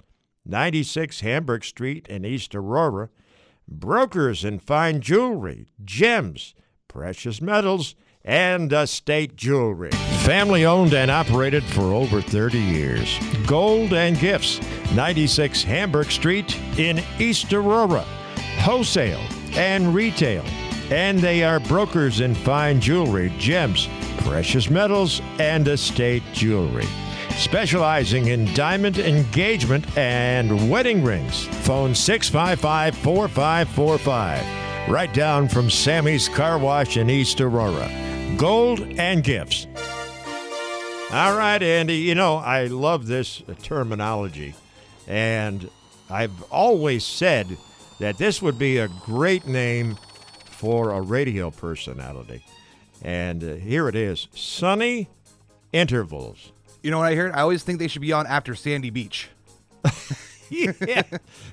ninety-six Hamburg Street in East Aurora. Brokers in fine jewelry, gems, precious metals, and estate jewelry. Family owned and operated for over thirty years. Gold and Gifts, ninety-six Hamburg Street in East Aurora. Wholesale and retail. And they are brokers in fine jewelry, gems, precious metals, and estate jewelry. specializing in diamond engagement and wedding rings. Phone six five five, four five four five. Right down from Sammy's Car Wash in East Aurora. Gold and gifts. All right, Andy, you know, I love this terminology, and I've always said that this would be a great name for a radio personality. And uh, here it is, Sunny Intervals. You know what I heard? I always think they should be on after Sandy Beach. Yeah,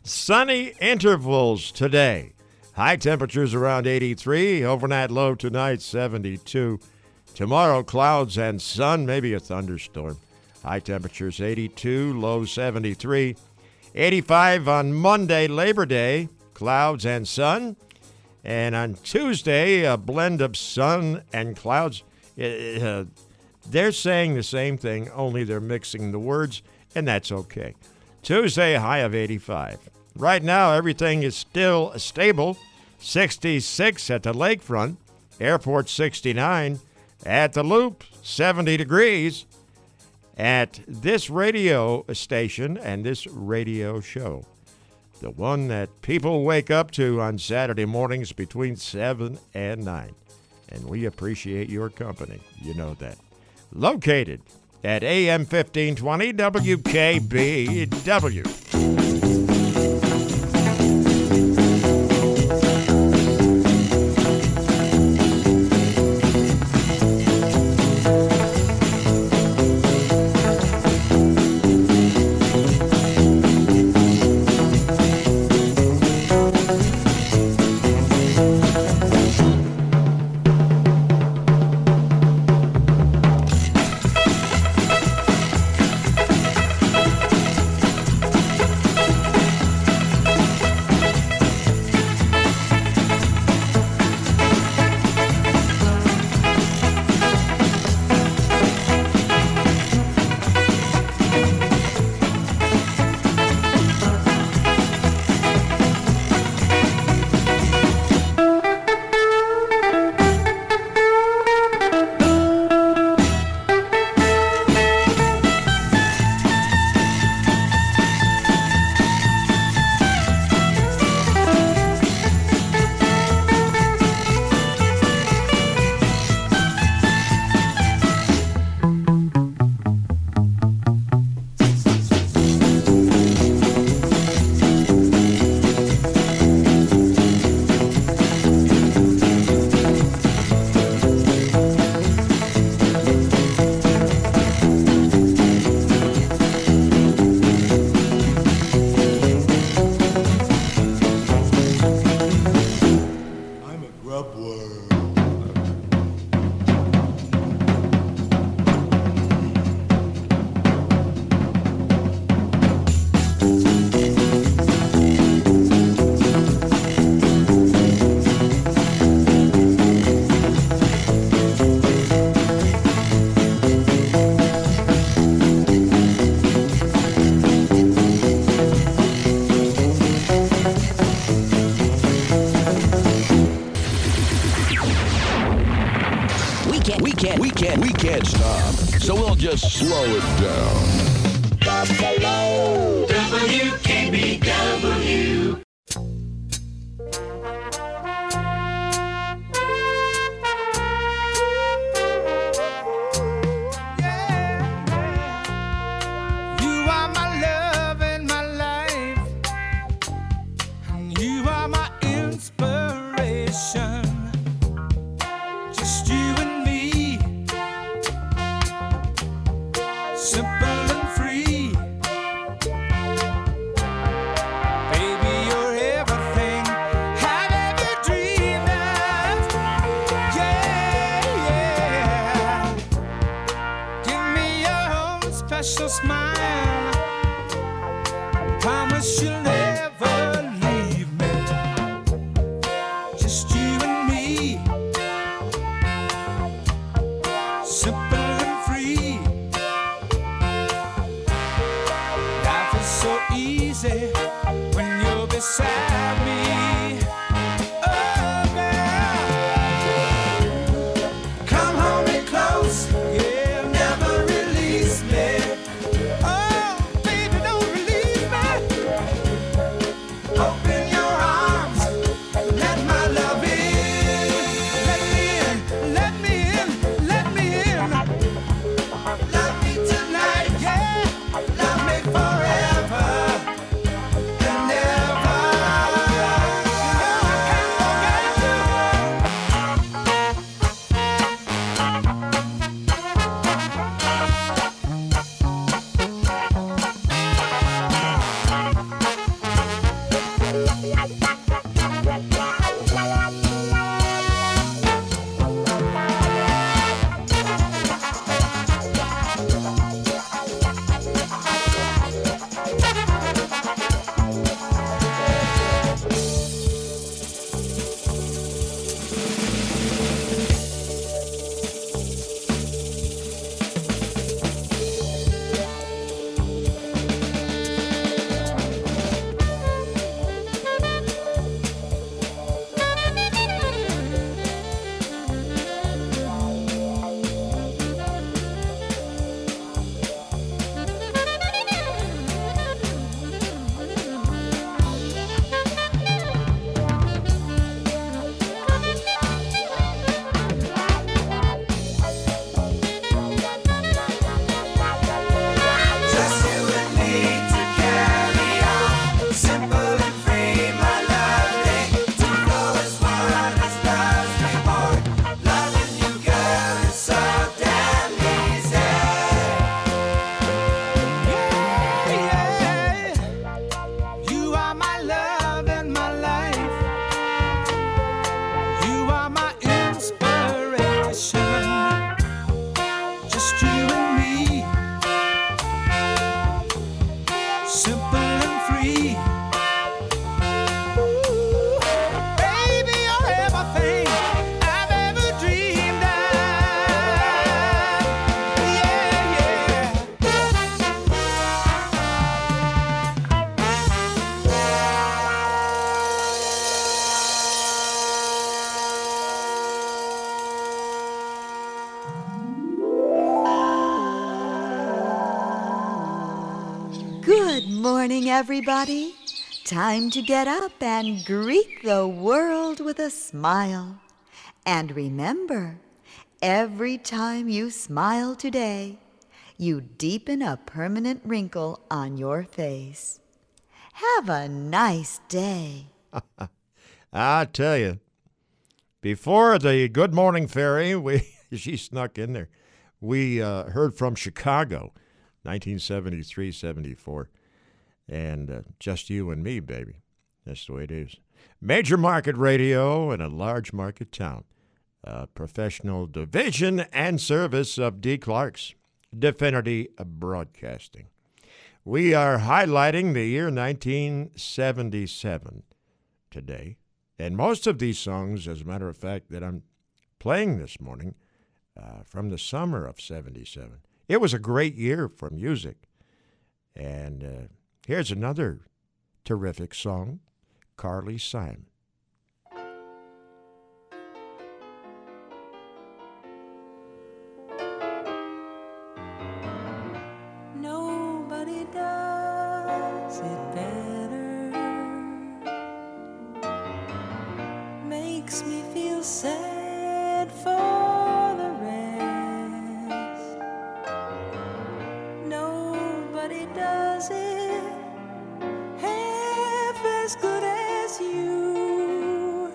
Sunny Intervals today. High temperatures around eighty-three, overnight low tonight seventy-two. Tomorrow, clouds and sun, maybe a thunderstorm. High temperatures eighty-two, low seventy-three. eighty-five on Monday, Labor Day, clouds and sun. And on Tuesday, a blend of sun and clouds. Uh, they're saying the same thing, only they're mixing the words, and that's okay. Tuesday, a high of eighty-five. Right now, everything is still stable. sixty-six at the lakefront, airport sixty-nine, at the Loop, seventy degrees. At this radio station and this radio show, the one that people wake up to on Saturday mornings between seven and nine. And we appreciate your company. You know that. Located at A M fifteen twenty W K B W. Just slow it down. W K B W. everybody. Time to get up and greet the world with a smile. And remember, every time you smile today, you deepen a permanent wrinkle on your face. Have a nice day. I tell you, before the Good Morning Fairy, we she snuck in there. We uh, heard from Chicago, nineteen seventy-three seventy-four. And uh, just you and me, baby. That's the way it is. Major market radio in a large market town. A professional division and service of D. Clark's Definity Broadcasting. We are highlighting the year nineteen seventy-seven today. And most of these songs, as a matter of fact, that I'm playing this morning, uh, from the summer of seventy-seven. It was a great year for music. And... Uh, Here's another terrific song, Carly Simon. Nobody does it better. Makes me feel sad for the rest. Nobody does it as good as you,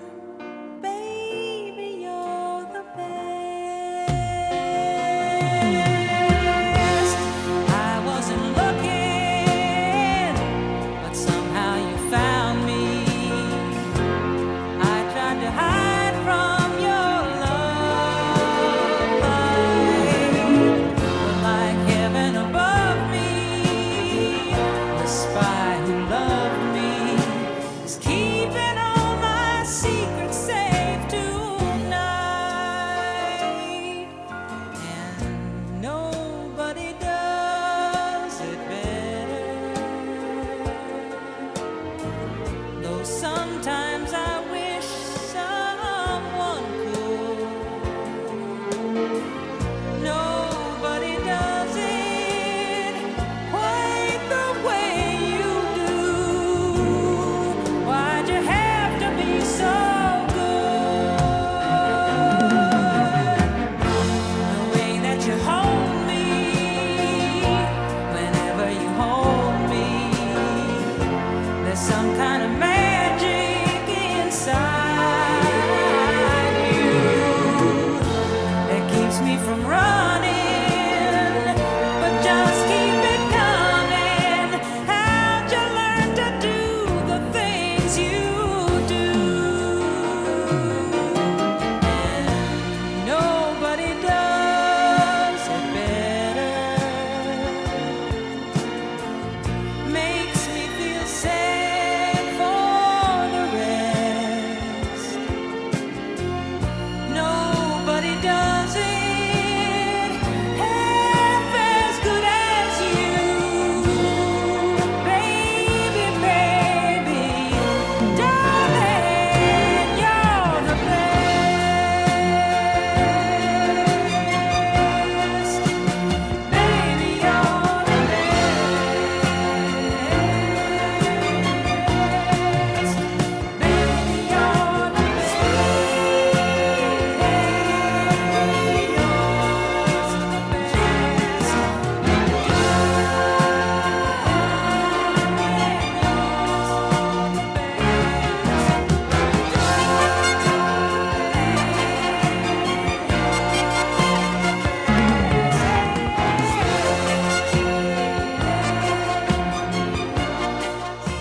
baby, you're the best. I wasn't looking, but somehow you found me. I tried to hide from your love, but like heaven above me, the spy who loved me.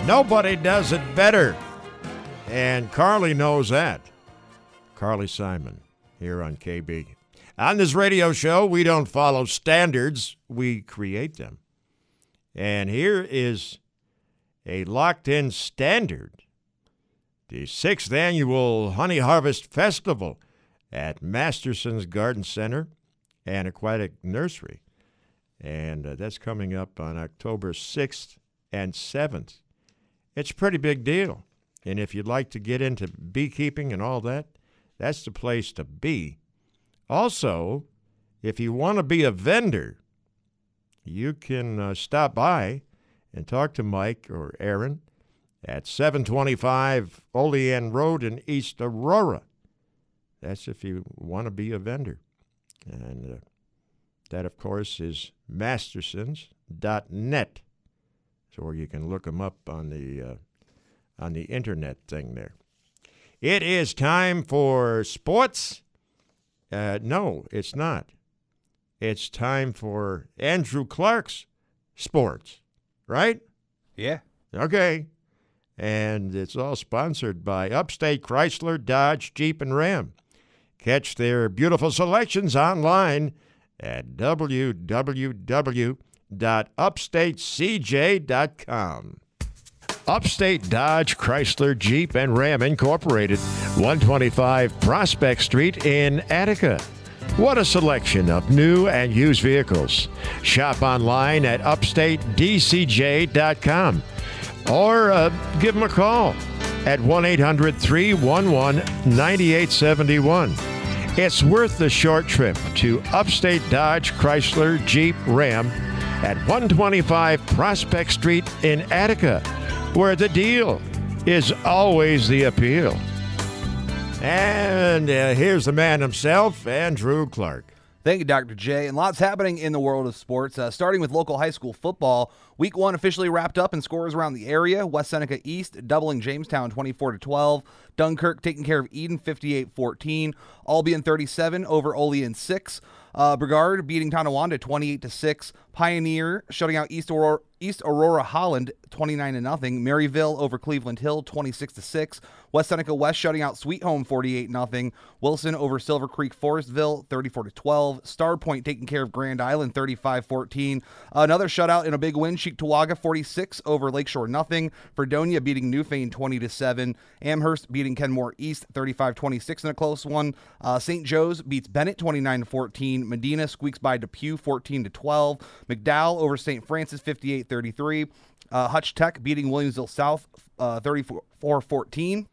Nobody does it better. And Carly knows that. Carly Simon here on K B. On this radio show, we don't follow standards. We create them. And here is a locked-in standard. The sixth annual Honey Harvest Festival at Masterson's Garden Center and Aquatic Nursery. And uh, that's coming up on October sixth and seventh. It's a pretty big deal. And if you'd like to get into beekeeping and all that, that's the place to be. Also, if you want to be a vendor, you can uh, stop by and talk to Mike or Aaron at seven twenty-five Olean Road in East Aurora. That's if you want to be a vendor. And uh, that, of course, is Masterson's dot net. So or you can look them up on the, uh, on the Internet thing there. It is time for sports. Uh, no, it's not. It's time for Andrew Clark's sports, right? Yeah. Okay. And it's all sponsored by Upstate Chrysler, Dodge, Jeep, and Ram. Catch their beautiful selections online at w w w dot upstate c j dot com. Upstate Dodge, Chrysler, Jeep, and Ram Incorporated, one twenty-five Prospect Street in Attica. What a selection of new and used vehicles. Shop online at upstate d c j dot com or uh, give them a call at one eight hundred three one one nine eight seven one. It's worth the short trip to Upstate Dodge, Chrysler, Jeep, Ram at one twenty-five Prospect Street in Attica, where the deal is always the appeal. And uh, here's the man himself, Andrew Clark. Thank you, Doctor J. And lots happening in the world of sports, uh, starting with local high school football. Week one officially wrapped up in scores around the area. West Seneca East doubling Jamestown twenty-four to twelve. Dunkirk taking care of Eden fifty-eight fourteen. Albion thirty-seven over Olean six. Uh, Brigard beating Tonawanda twenty-eight to six. Pioneer shutting out East Aurora, East Aurora Holland twenty-nine to nothing. Maryville over Cleveland Hill twenty-six to six. West Seneca West shutting out Sweet Home forty-eight to nothing. Wilson over Silver Creek Forestville thirty-four to twelve. Star Point taking care of Grand Island thirty-five fourteen. Another shutout in a big win. Cheektowaga forty-six over Lakeshore nothing. Fredonia beating Newfane twenty to seven. Amherst beating Kenmore East thirty-five twenty-six in a close one. Uh, Saint Joe's beats Bennett twenty-nine to fourteen. Medina squeaks by Depew fourteen to twelve. McDowell over Saint Francis fifty-eight thirty-three. Uh, Hutch Tech beating Williamsville South uh, thirty-four fourteen.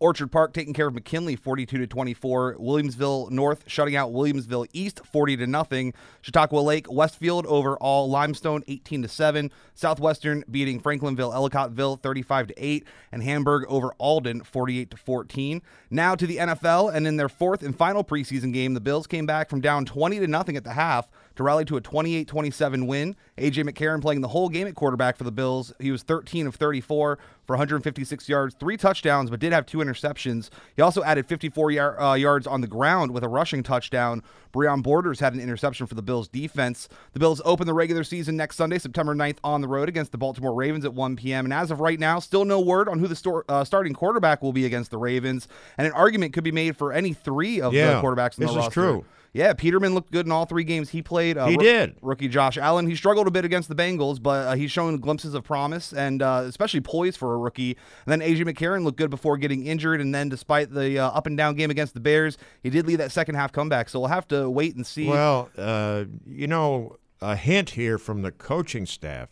Orchard Park taking care of McKinley forty-two to twenty-four. Williamsville North shutting out Williamsville East forty to nothing. Chautauqua Lake Westfield over all Limestone eighteen to seven. Southwestern beating Franklinville Ellicottville thirty-five to eight, and Hamburg over Alden forty-eight to fourteen. Now to the N F L, and in their fourth and final preseason game, the Bills came back from down twenty to nothing at the half to rally to a twenty-eight twenty-seven win. A J. McCarron playing the whole game at quarterback for the Bills. He was thirteen of thirty-four for one hundred fifty-six yards, three touchdowns, but did have two interceptions. He also added fifty-four yar- uh, yards on the ground with a rushing touchdown. Breon Borders had an interception for the Bills' defense. The Bills open the regular season next Sunday, September ninth, on the road against the Baltimore Ravens at one p m And as of right now, still no word on who the sto- uh, starting quarterback will be against the Ravens. And an argument could be made for any three of yeah, the quarterbacks in the roster. This is true. Yeah, Peterman looked good in all three games he played. Uh, he ro- did. Rookie Josh Allen, he struggled a bit against the Bengals, but uh, he's shown glimpses of promise and uh, especially poise for a rookie. And then A J. McCarron looked good before getting injured, and then despite the uh, up-and-down game against the Bears, he did lead that second-half comeback, so we'll have to wait and see. Well, uh, you know, a hint here from the coaching staff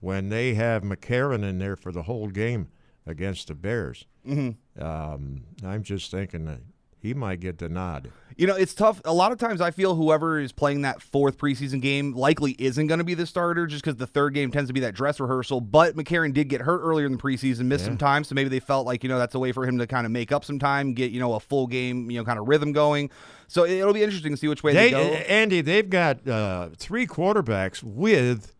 when they have McCarron in there for the whole game against the Bears. Mm-hmm. Um, I'm just thinking that he might get the nod. You know, it's tough. A lot of times I feel whoever is playing that fourth preseason game likely isn't going to be the starter just because the third game tends to be that dress rehearsal. But McCarron did get hurt earlier in the preseason, missed yeah. some time, so maybe they felt like, you know, that's a way for him to kind of make up some time, get, you know, a full game, you know, kind of rhythm going. So it'll be interesting to see which way they, they go. Andy, they've got uh, three quarterbacks with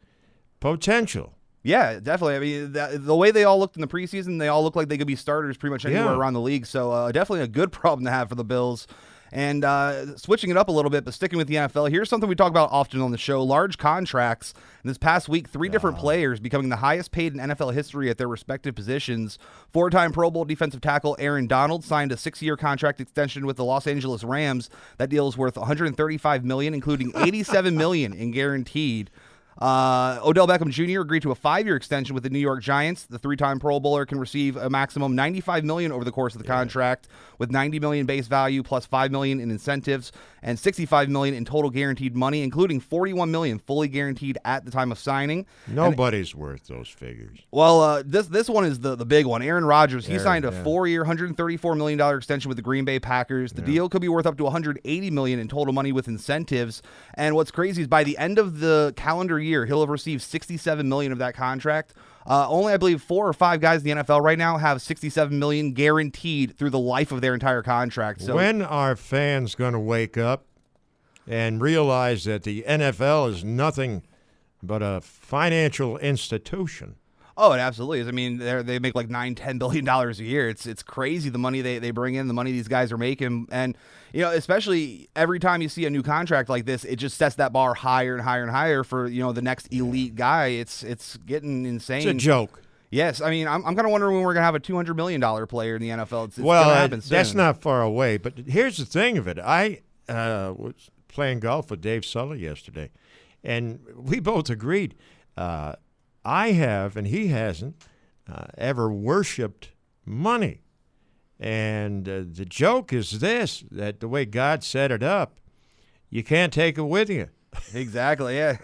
potential. Yeah, definitely. I mean, that, the way they all looked in the preseason, they all look like they could be starters pretty much anywhere yeah. around the league. So uh, definitely a good problem to have for the Bills. And uh, switching it up a little bit, but sticking with the N F L, here's something we talk about often on the show, large contracts. And this past week, three yeah. different players becoming the highest paid in N F L history at their respective positions. Four-time Pro Bowl defensive tackle Aaron Donald signed a six-year contract extension with the Los Angeles Rams. That deal is worth one hundred thirty-five million dollars, including eighty-seven million dollars in guaranteed. Uh, Odell Beckham Junior agreed to a five-year extension with the New York Giants. The three-time Pro Bowler can receive a maximum ninety-five million dollars over the course of the yeah. contract, with ninety million dollars base value plus five million dollars in incentives and sixty-five million dollars in total guaranteed money, including forty-one million dollars fully guaranteed at the time of signing. Nobody's and, worth those figures. Well, uh, this this one is the, the big one. Aaron Rodgers, he Aaron, signed a yeah. four-year, one hundred thirty-four million dollars extension with the Green Bay Packers. The yeah. deal could be worth up to one hundred eighty million dollars in total money with incentives. And what's crazy is by the end of the calendar year. He'll have received sixty-seven million dollars of that contract. Uh, only, I believe, four or five guys in the N F L right now have sixty-seven million dollars guaranteed through the life of their entire contract. So, when are fans going to wake up and realize that the N F L is nothing but a financial institution? Oh, it absolutely is. I mean, they make like nine, ten billion dollars a year. It's it's crazy the money they, they bring in, the money these guys are making, and you know, especially every time you see a new contract like this, it just sets that bar higher and higher and higher for you know the next elite guy. It's it's getting insane. It's a joke. Yes, I mean, I'm I'm kind of wondering when we're gonna have a two hundred million dollar player in the N F L. It's, it's well, gonna happen soon. That's not far away. But here's the thing of it. I uh, was playing golf with Dave Sully yesterday, and we both agreed. Uh, I have, and he hasn't, uh, ever worshipped money. And uh, the joke is this, that the way God set it up, you can't take it with you. Exactly, yeah.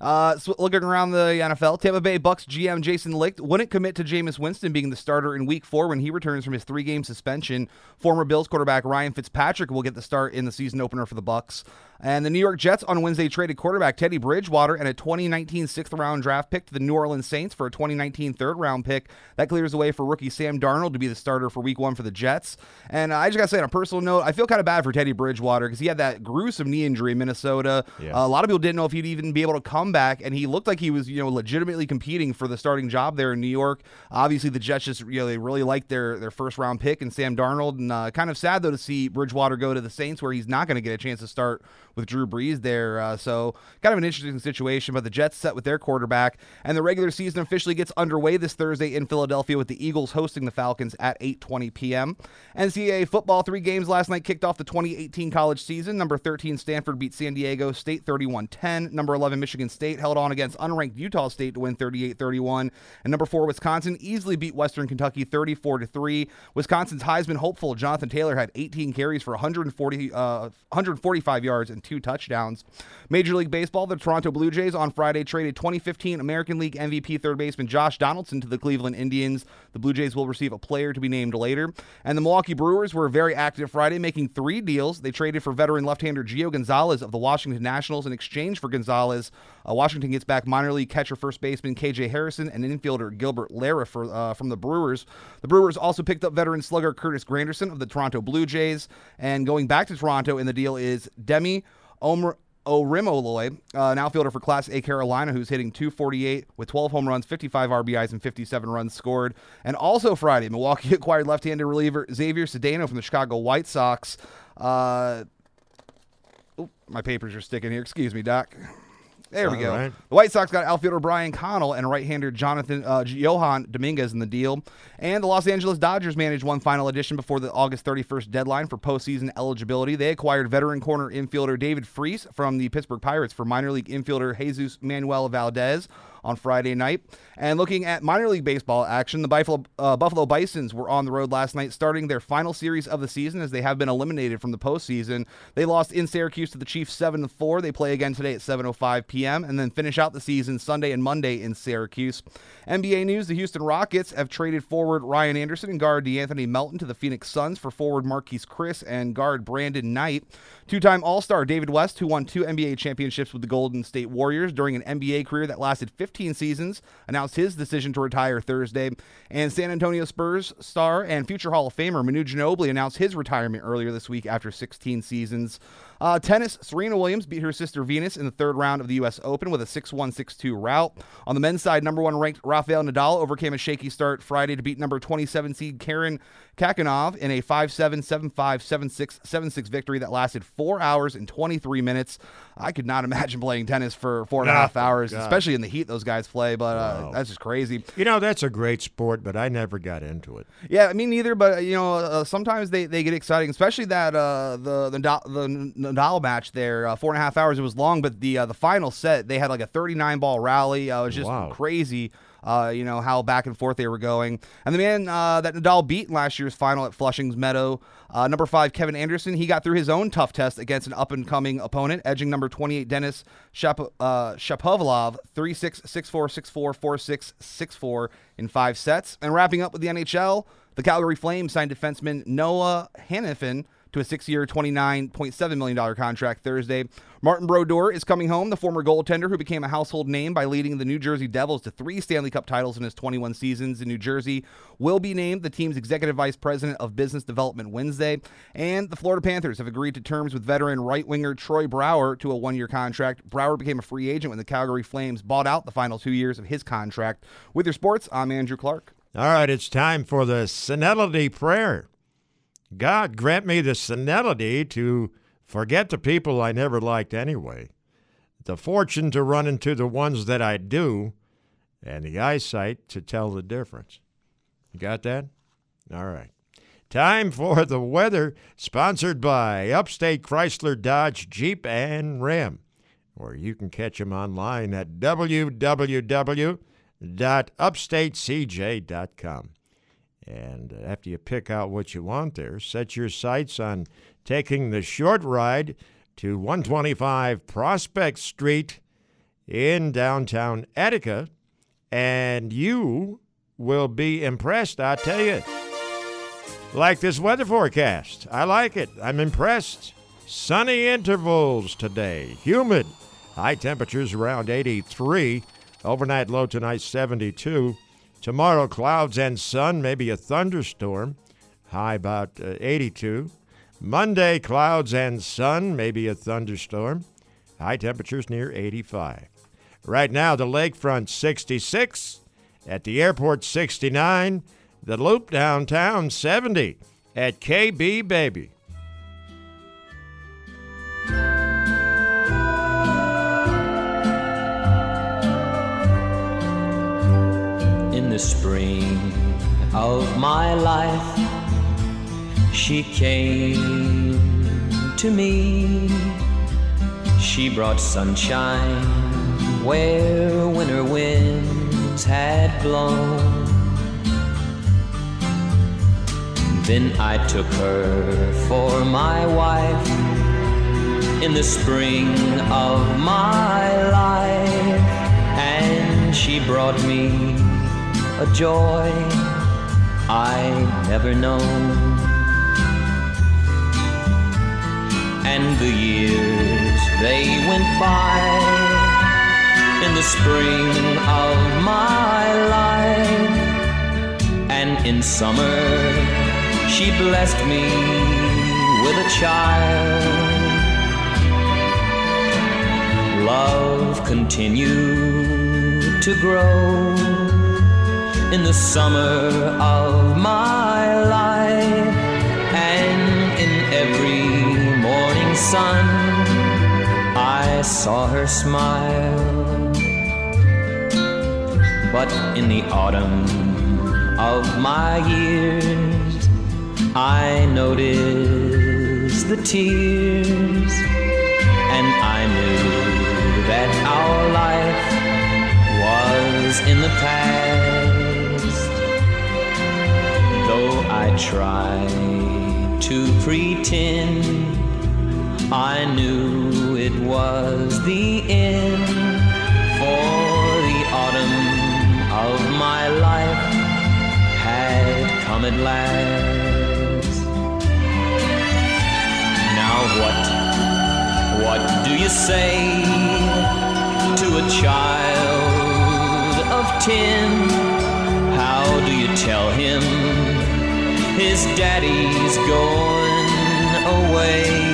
uh, so looking around the N F L, Tampa Bay Bucks G M Jason Licht wouldn't commit to Jameis Winston being the starter in week four when he returns from his three-game suspension. Former Bills quarterback Ryan Fitzpatrick will get the start in the season opener for the Bucks. And the New York Jets on Wednesday traded quarterback Teddy Bridgewater and a twenty nineteen sixth round draft pick to the New Orleans Saints for a twenty nineteen third round pick. That clears the way for rookie Sam Darnold to be the starter for week one for the Jets. And uh, I just got to say on a personal note, I feel kind of bad for Teddy Bridgewater because he had that gruesome knee injury in Minnesota. Yeah. Uh, a lot of people didn't know if he'd even be able to come back, and he looked like he was you know, legitimately competing for the starting job there in New York. Obviously, the Jets just you know, they really liked their, their first round pick and Sam Darnold. And uh, kind of sad, though, to see Bridgewater go to the Saints where he's not going to get a chance to start with Drew Brees there. Uh, so kind of an interesting situation, but the Jets set with their quarterback, and the regular season officially gets underway this Thursday in Philadelphia with the Eagles hosting the Falcons at eight twenty p m N C double A football, three games last night kicked off the twenty eighteen college season. Number thirteen, Stanford beat San Diego State thirty-one ten. Number eleven, Michigan State held on against unranked Utah State to win thirty-eight thirty-one. And number four, Wisconsin easily beat Western Kentucky thirty-four to three. Wisconsin's Heisman hopeful Jonathan Taylor had eighteen carries for one hundred forty, uh, one hundred forty-five yards and two touchdowns. Major League Baseball, the Toronto Blue Jays on Friday traded twenty fifteen American League M V P third baseman Josh Donaldson to the Cleveland Indians. The Blue Jays will receive a player to be named later. And the Milwaukee Brewers were very active Friday, making three deals. They traded for veteran left-hander Gio Gonzalez of the Washington Nationals in exchange for Gonzalez. Uh, Washington gets back minor league catcher first baseman K J Harrison and infielder Gilbert Lara for, uh, from the Brewers. The Brewers also picked up veteran slugger Curtis Granderson of the Toronto Blue Jays. And going back to Toronto in the deal is Demi Omer Orimoloy, uh, an outfielder for Class A Carolina who's hitting two forty-eight with twelve home runs, fifty-five R B Is, and fifty-seven runs scored. And also Friday, Milwaukee acquired left-handed reliever Xavier Cedeno from the Chicago White Sox. Uh, oh, my papers are sticking here. Excuse me, Doc. There we All go. Right. The White Sox got outfielder Brian Connell and right-hander Jonathan uh, Johan Dominguez in the deal. And the Los Angeles Dodgers managed one final addition before the August thirty-first deadline for postseason eligibility. They acquired veteran corner infielder David Freese from the Pittsburgh Pirates for minor league infielder Jesus Manuel Valdez on Friday night. And looking at minor league baseball action, the Buffalo, uh, Buffalo Bisons were on the road last night, starting their final series of the season as they have been eliminated from the postseason. They lost in Syracuse to the Chiefs seven to four. They play again today at seven oh five p m and then finish out the season Sunday and Monday in Syracuse. N B A news, the Houston Rockets have traded forward Ryan Anderson and guard DeAnthony Melton to the Phoenix Suns for forward Marquise Chris and guard Brandon Knight. Two-time All-Star David West, who won two N B A championships with the Golden State Warriors during an N B A career that lasted fifteen seasons, announced his decision to retire Thursday. And San Antonio Spurs star and future Hall of Famer Manu Ginobili announced his retirement earlier this week after sixteen seasons. Uh, tennis, Serena Williams beat her sister Venus in the third round of the U S Open with a six one, six two rout. On the men's side, number one ranked Rafael Nadal overcame a shaky start Friday to beat number twenty-seven seed Karen Khachanov in a five seven, seven five, seven six, seven six victory that lasted four hours and twenty-three minutes. I could not imagine playing tennis for four and a half hours, God. Especially in the heat those guys play, but uh, wow. That's just crazy. You know, that's a great sport, but I never got into it. Yeah, I mean, neither, but, you know, uh, sometimes they, they get exciting, especially that uh, the, the, the Nadal match there, uh, four and a half hours. It was long, but the, uh, the final set, they had like a thirty-nine ball rally. Uh, it was just wow. crazy. Uh, you know, how back and forth they were going. And the man uh, that Nadal beat in last year's final at Flushing's Meadow, uh, number five, Kevin Anderson, he got through his own tough test against an up-and-coming opponent, edging number twenty-eight, Denis Shapo- uh, Shapovalov, three six, six four, six four, four six, six four in five sets. And wrapping up with the N H L, the Calgary Flames signed defenseman Noah Hannifin to a six-year, twenty-nine point seven million dollars contract Thursday. Martin Brodeur is coming home, the former goaltender who became a household name by leading the New Jersey Devils to three Stanley Cup titles in his twenty-one seasons in New Jersey, will be named the team's executive vice president of business development Wednesday. And the Florida Panthers have agreed to terms with veteran right-winger Troy Brouwer to a one-year contract. Brouwer became a free agent when the Calgary Flames bought out the final two years of his contract. With your sports, I'm Andrew Clark. All right, it's time for the senility prayer. God, grant me the senility to forget the people I never liked anyway, the fortune to run into the ones that I do, and the eyesight to tell the difference. You got that? All right. Time for the weather, sponsored by Upstate Chrysler Dodge Jeep and Ram, or you can catch them online at w w w dot upstate c j dot com. And after you pick out what you want there, set your sights on taking the short ride to one twenty-five Prospect Street in downtown Attica, and you will be impressed, I tell you. Like this weather forecast. I like it. I'm impressed. Sunny intervals today. Humid. High temperatures around eighty-three. Overnight low tonight, seventy-two. Tomorrow, clouds and sun, maybe a thunderstorm, high about uh, eighty-two. Monday, clouds and sun, maybe a thunderstorm, high temperatures near eighty-five. Right now, the lakefront, sixty-six. At the airport, sixty-nine. The Loop downtown, seventy. At K B Baby. The spring of my life, she came to me. She brought sunshine where winter winds had blown. Then I took her for my wife. In the spring of my life, and she brought me a joy I'd never known. And the years, they went by. In the spring of my life, and in summer, she blessed me with a child. Love continued to grow. In the summer of my life, and in every morning sun, I saw her smile. But in the autumn of my years, I noticed the tears, and I knew that our life was in the past. Though I tried to pretend, I knew it was the end. For the autumn of my life had come at last. Now what, what do you say to a child of ten? How do you tell him his daddy's going away?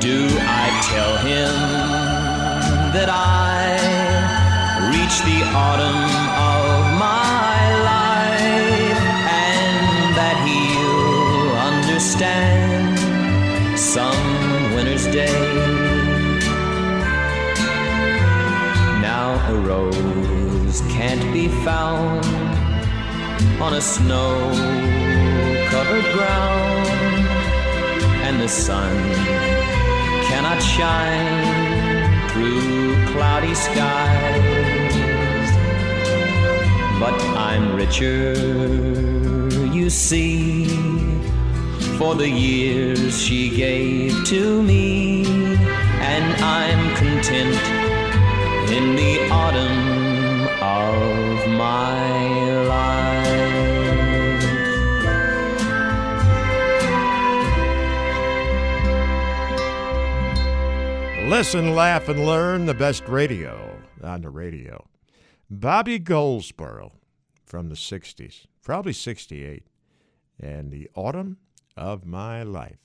Do I tell him that I reached the autumn of my life, and that he'll understand some winter's day? Now a rose can't be found on a snow-covered ground, and the sun cannot shine through cloudy skies. But I'm richer, you see, for the years she gave to me, and I'm content in the autumn of my life. Listen, laugh, and learn the best radio on the radio. Bobby Goldsboro from the sixties, probably sixty-eight, and the autumn of my life.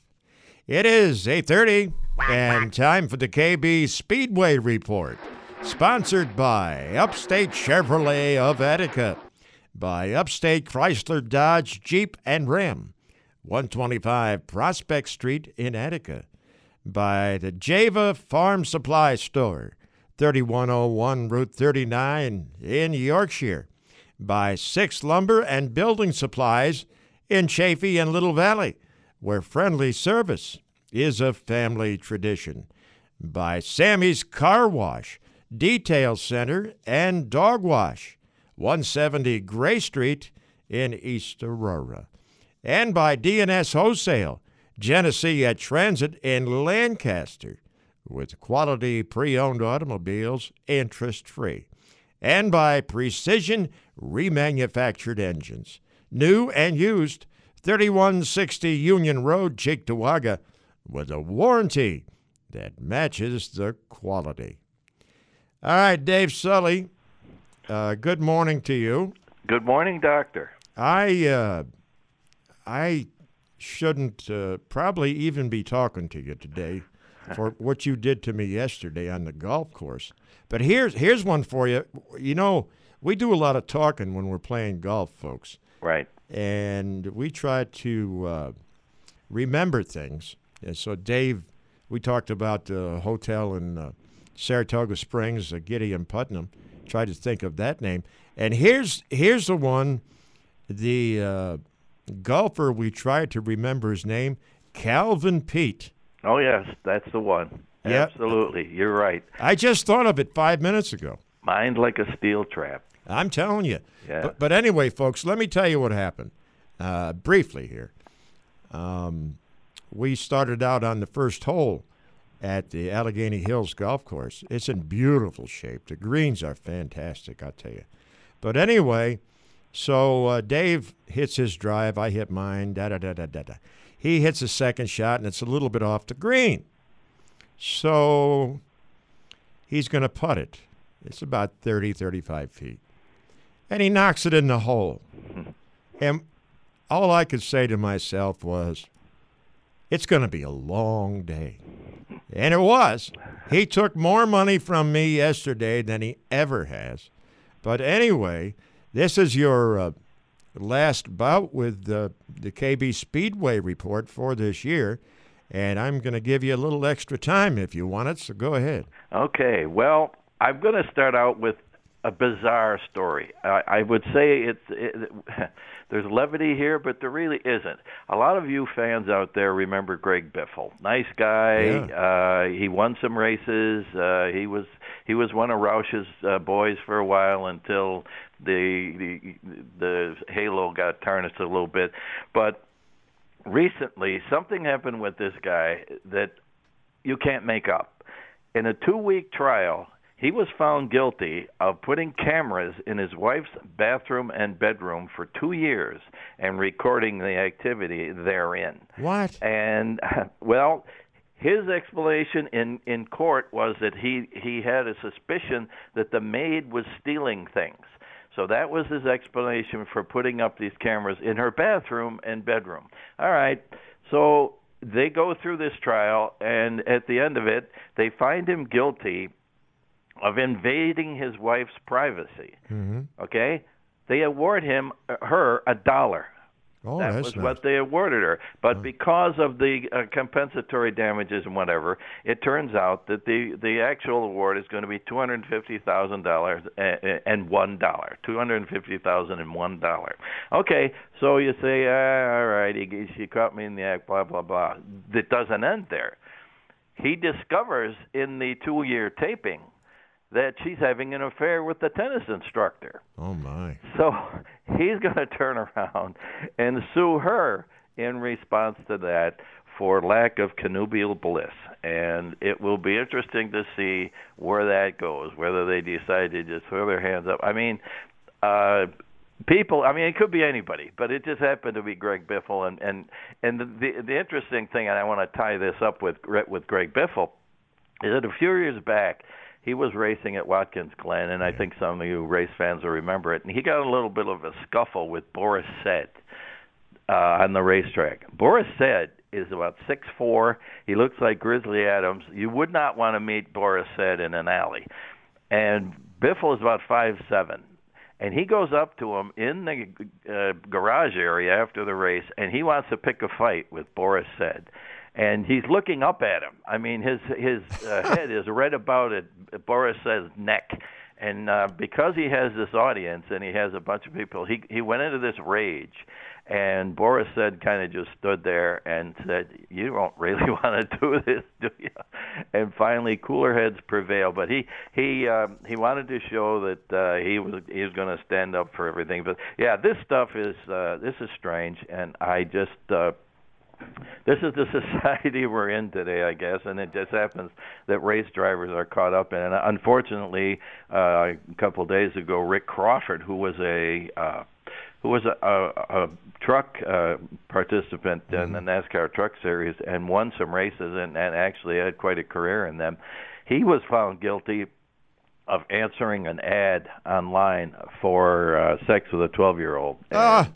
It is eight thirty and time for the K B Speedway Report, sponsored by Upstate Chevrolet of Attica, by Upstate Chrysler Dodge Jeep and Ram, one twenty-five Prospect Street in Attica, by the Java Farm Supply Store, thirty-one oh one Route thirty-nine in Yorkshire, by Six Lumber and Building Supplies in Chaffee and Little Valley, where friendly service is a family tradition, by Sammy's Car Wash, Detail Center, and Dog Wash, one seventy Gray Street in East Aurora, and by D and S Wholesale, Genesee at Transit in Lancaster, with quality pre-owned automobiles interest-free, and by Precision Remanufactured Engines, new and used, thirty-one sixty Union Road, Cheektowaga, with a warranty that matches the quality. All right, Dave Sully, uh, good morning to you. Good morning, Doctor. I uh, I shouldn't uh, probably even be talking to you today for what you did to me yesterday on the golf course. But here's here's one for you. You know, we do a lot of talking when we're playing golf, folks. Right. And we try to uh, remember things. And so, Dave, we talked about the hotel in uh, Saratoga Springs, uh, Gideon Putnam. Tried to think of that name. And here's here's the one, the uh, golfer we tried to remember his name, Calvin Peete. Oh, yes, that's the one. Yep. Absolutely, you're right. I just thought of it five minutes ago. Mind like a steel trap. I'm telling you. Yeah. But, but anyway, folks, let me tell you what happened uh, briefly here. Um, we started out on the first hole at the Allegheny Hills Golf Course. It's in beautiful shape. The greens are fantastic, I'll tell you. But anyway, so uh, Dave hits his drive. I hit mine, da-da-da-da-da-da. He hits a second shot, and it's a little bit off the green. So he's going to putt it. It's about thirty, thirty-five feet. And he knocks it in the hole. And all I could say to myself was, it's going to be a long day. And it was. He took more money from me yesterday than he ever has. But anyway, this is your uh, last bout with uh, the K B Speedway Report for this year. And I'm going to give you a little extra time if you want it, so go ahead. Okay, well, I'm going to start out with a bizarre story. I, I would say it's it, there's levity here, but there really isn't. A lot of you fans out there remember Greg Biffle, nice guy. Yeah. Uh, he won some races. Uh, he was he was one of Roush's uh, boys for a while until the the the halo got tarnished a little bit. But recently, something happened with this guy that you can't make up. In a two-week trial, he was found guilty of putting cameras in his wife's bathroom and bedroom for two years and recording the activity therein. What? And, well, his explanation in, in court was that he, he had a suspicion that the maid was stealing things. So that was his explanation for putting up these cameras in her bathroom and bedroom. All right, so they go through this trial, and at the end of it, they find him guilty of invading his wife's privacy. Mm-hmm. Okay? They award him, her, a dollar. Oh, that was nice. What they awarded her. But oh. because of the uh, compensatory damages and whatever, it turns out that the, the actual award is going to be two hundred fifty thousand dollars and one dollar. two hundred fifty thousand dollars and one dollar. Okay, so you say, ah, all right, he, she caught me in the act, blah, blah, blah. It doesn't end there. He discovers in the two-year taping that she's having an affair with the tennis instructor. Oh, my. So he's going to turn around and sue her in response to that for lack of connubial bliss. And it will be interesting to see where that goes, whether they decide to just throw their hands up. I mean, uh, people, I mean, it could be anybody, but it just happened to be Greg Biffle. And, and, and the, the, the interesting thing, and I want to tie this up with, with Greg Biffle, a few years back, he was racing at Watkins Glen, and I yeah. think some of you race fans will remember it. And he got a little bit of a scuffle with Boris Said uh, on the racetrack. Boris Said is about six foot four. He looks like Grizzly Adams. You would not want to meet Boris Said in an alley. And Biffle is about five foot seven. And he goes up to him in the uh, garage area after the race, and he wants to pick a fight with Boris Said. And he's looking up at him. I mean, his his uh, head is right about it, Boris Said's neck. And uh, because he has this audience and he has a bunch of people, he he went into this rage. And Boris Said kind of just stood there and said, you don't really want to do this, do you? And finally, cooler heads prevail. But he he um, he wanted to show that uh, he was he was going to stand up for everything. But, yeah, this stuff is uh, this is strange, and I just uh, – this is the society we're in today, I guess, and it just happens that race drivers are caught up in it. Unfortunately, uh, a couple of days ago, Rick Crawford, who was a uh, who was a, a, a truck uh, participant in the NASCAR Truck Series and won some races and, and actually had quite a career in them, he was found guilty of answering an ad online for uh, sex with a twelve-year-old, and, ah.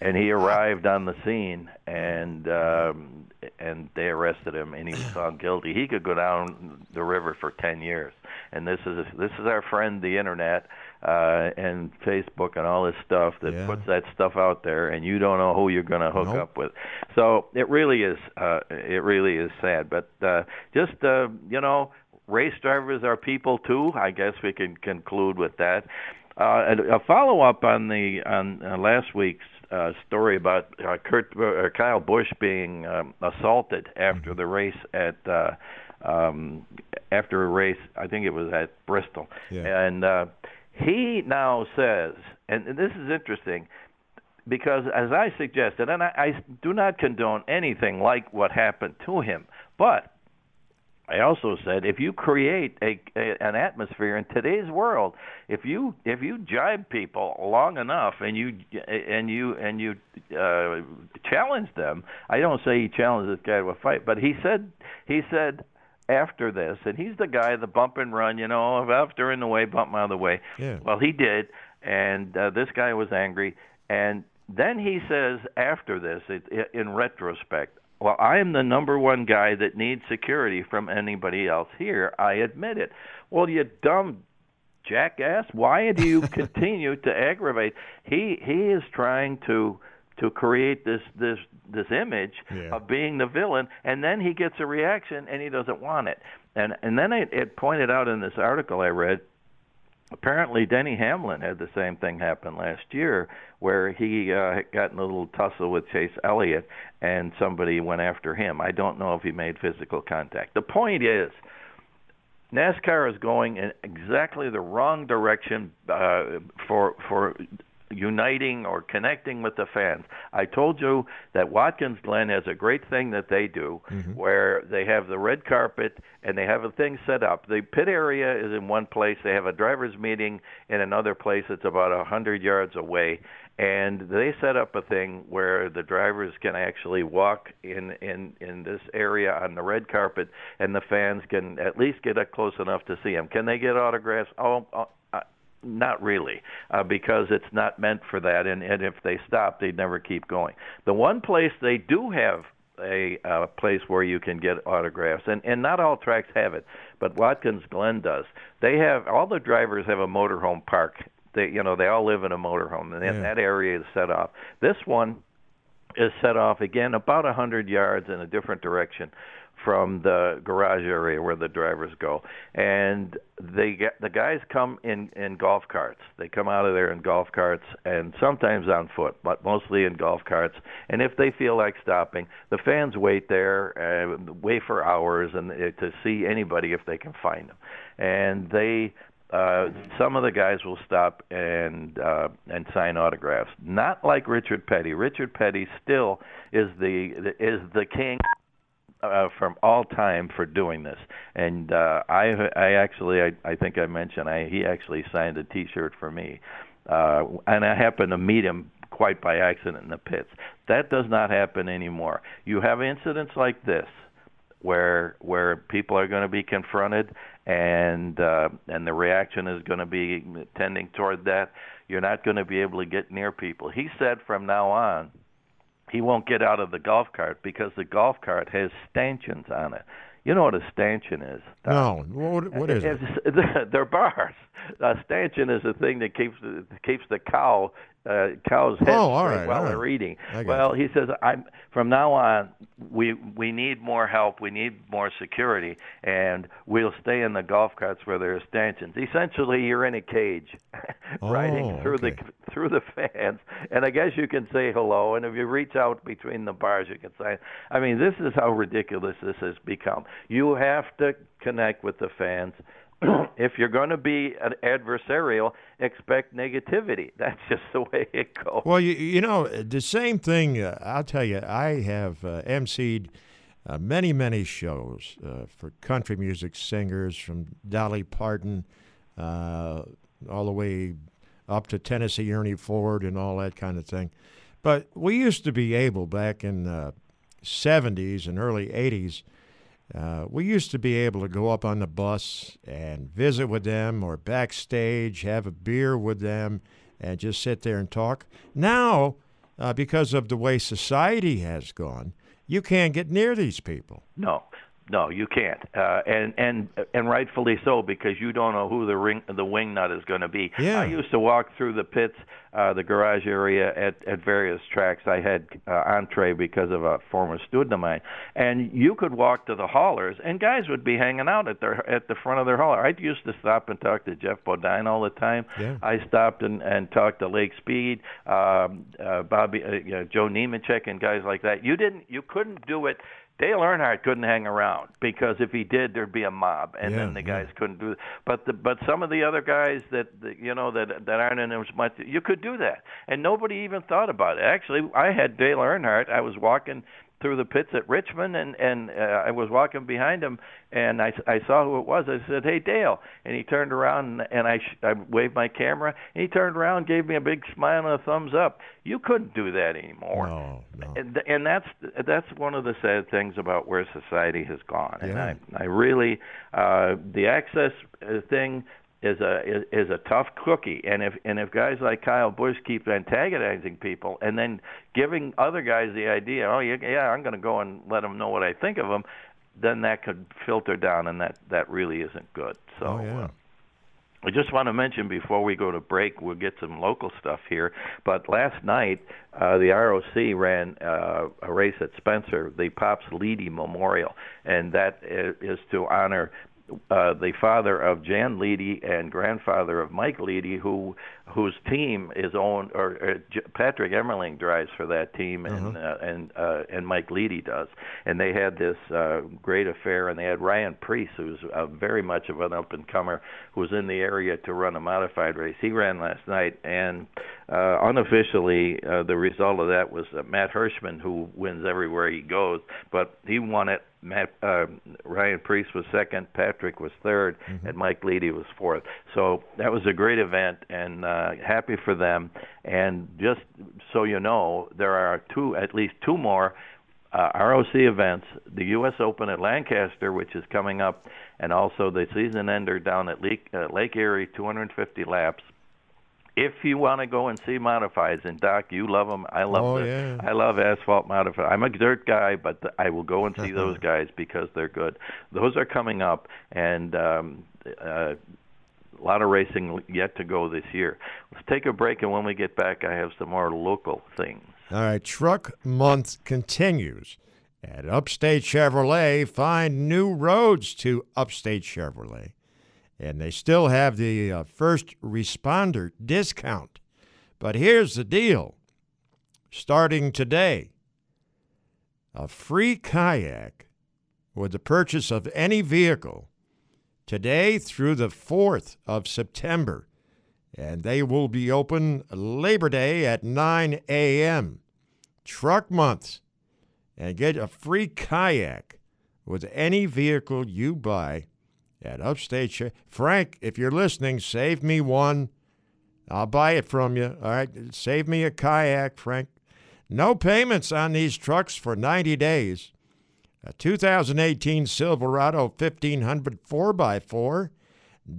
and he arrived on the scene, and um, and they arrested him, and he was found guilty. He could go down the river for ten years, and this is this is our friend, the internet, uh, and Facebook, and all this stuff that yeah. puts that stuff out there, and you don't know who you're going to hook nope. up with. So it really is uh, it really is sad, but uh, just uh, you know. Race drivers are people too. I guess we can conclude with that. Uh, a follow-up on the on uh, last week's uh, story about uh, Kurt uh, Kyle Busch being um, assaulted after the race at uh, um, after a race. I think it was at Bristol, yeah. and uh, he now says, and, and this is interesting. Because, as I suggested, and I, I do not condone anything like what happened to him, but I also said, if you create a, a an atmosphere in today's world, if you if you jibe people long enough and you and you and you uh, challenge them, I don't say he challenged this guy to a fight, but he said he said after this, and he's the guy, the bump and run, you know, if they're in the way, bump them out of the way. Yeah. Well, he did, and uh, this guy was angry, and then he says after this, it, it, in retrospect, well, I am the number one guy that needs security from anybody else here. I admit it. Well, you dumb jackass, why do you continue to aggravate? He he is trying to to create this this, this image yeah. of being the villain, and then he gets a reaction, and he doesn't want it. And, and then it, it pointed out in this article I read, apparently Denny Hamlin had the same thing happen last year where he uh, got in a little tussle with Chase Elliott and somebody went after him. I don't know if he made physical contact. The point is NASCAR is going in exactly the wrong direction uh, for for uniting or connecting with the fans. I told you that Watkins Glen has a great thing that they do mm-hmm. where they have the red carpet and they have a thing set up. The pit area is in one place. They have a driver's meeting in another place that's about one hundred yards away. And they set up a thing where the drivers can actually walk in, in, in this area on the red carpet and the fans can at least get up close enough to see them. Can they get autographs? Oh, oh Not really, uh, because it's not meant for that, and, and if they stop, they'd never keep going. The one place they do have a uh, place where you can get autographs, and, and not all tracks have it, but Watkins Glen does. They have all the drivers have a motorhome park. They, you know, they all live in a motorhome, and yeah. that area is set off. This one is set off again about a hundred yards in a different direction from the garage area where the drivers go, and they get, the guys come in, in golf carts. They come out of there in golf carts and sometimes on foot, but mostly in golf carts. And if they feel like stopping, the fans wait there, uh, wait for hours and uh, to see anybody if they can find them. And they uh, some of the guys will stop and uh, and sign autographs. Not like Richard Petty. Richard Petty still is the is the king. Uh, from all time for doing this, and uh, I, I actually, I, I think I mentioned, I he actually signed a T-shirt for me, uh, and I happened to meet him quite by accident in the pits. That does not happen anymore. You have incidents like this, where where people are going to be confronted, and uh, and the reaction is going to be tending toward that. You're not going to be able to get near people. He said from now on he won't get out of the golf cart because the golf cart has stanchions on it. You know what a stanchion is? Tom? No. What, what is it's, it? They're bars. A stanchion is a thing that keeps keeps the cow uh, cow's head oh, straight right, while they're right. eating. Well, you. he says, I'm from now on, we we need more help. We need more security, and we'll stay in the golf carts where there are stanchions. Essentially, you're in a cage, oh, riding through okay. the through the fans. And I guess you can say hello. And if you reach out between the bars, you can say, I mean, this is how ridiculous this has become. You have to connect with the fans. If you're going to be an adversarial, expect negativity. That's just the way it goes. Well, you, you know, the same thing, uh, I'll tell you, I have uh, emceed uh, many, many shows uh, for country music singers from Dolly Parton uh, all the way up to Tennessee Ernie Ford and all that kind of thing. But we used to be able, back in the seventies and early eighties, Uh, we used to be able to go up on the bus and visit with them, or backstage, have a beer with them, and just sit there and talk. Now, uh, because of the way society has gone, you can't get near these people. No, no, you can't, uh, and and and rightfully so, because you don't know who the ring the wingnut is going to be. Yeah. I used to walk through the pits, uh, the garage area at, at various tracks. I had uh, entree because of a former student of mine, and you could walk to the haulers, and guys would be hanging out at their at the front of their hauler. I used to stop and talk to Jeff Bodine all the time. Yeah. I stopped and, and talked to Lake Speed, um, uh, Bobby, uh, you know, Joe Nemechek, and guys like that. You didn't, you couldn't do it. Dale Earnhardt couldn't hang around, because if he did, there'd be a mob, and yeah, then the guys yeah. couldn't do it. But the, but some of the other guys that, that you know that that aren't in as much, you could do that, and nobody even thought about it. Actually, I had Dale Earnhardt. I was walking through the pits at Richmond, and and uh, I was walking behind him, and I, I saw who it was. I said, "Hey, Dale," and he turned around, and, and I, sh- I waved my camera, and he turned around, gave me a big smile and a thumbs up. You couldn't do that anymore. No, no. And, and that's that's one of the sad things about where society has gone. Yeah. And I I really uh, the access thing is a is, is a tough cookie, and if and if guys like Kyle Busch keep antagonizing people and then giving other guys the idea, oh yeah, I'm going to go and let them know what I think of them, then that could filter down, and that, that really isn't good. So oh, yeah. uh, I just want to mention before we go to break, we'll get some local stuff here. But last night, uh, the R O C ran uh, a race at Spencer, the Pops Leedy Memorial, and that is to honor Uh, the father of Jan Leedy and grandfather of Mike Leedy, who whose team is owned, or, or J- Patrick Emmerling drives for that team, and uh-huh. uh, and uh, and Mike Leedy does. And they had this uh, great affair, and they had Ryan Priest, who's uh, very much of an up-and-comer, who's in the area to run a modified race. He ran last night, and uh, unofficially, uh, the result of that was uh, Matt Hirschman, who wins everywhere he goes, but he won it. Matt, uh, Ryan Priest was second, Patrick was third, mm-hmm. and Mike Leedy was fourth. So that was a great event, and uh, happy for them. And just so you know, there are two, at least two more uh, R O C events, the U S Open at Lancaster, which is coming up, and also the season ender down at Lake, uh, Lake Erie, two hundred fifty laps. If you want to go and see modifieds, and Doc, you love them. I love oh, yeah. I love asphalt modified. I'm a dirt guy, but th- I will go and see those guys because they're good. Those are coming up, and um, uh, a lot of racing yet to go this year. Let's take a break, and when we get back, I have some more local things. All right, Truck Month continues at Upstate Chevrolet. Find new roads to Upstate Chevrolet. And they still have the uh, first responder discount. But here's the deal. Starting today, a free kayak with the purchase of any vehicle today through the fourth of September. And they will be open Labor Day at nine a.m. Truck Month. And get a free kayak with any vehicle you buy at Upstate Chevrolet. Frank, if you're listening, save me one. I'll buy it from you. All right, save me a kayak, Frank. No payments on these trucks for ninety days. a two thousand eighteen Silverado fifteen hundred four by four,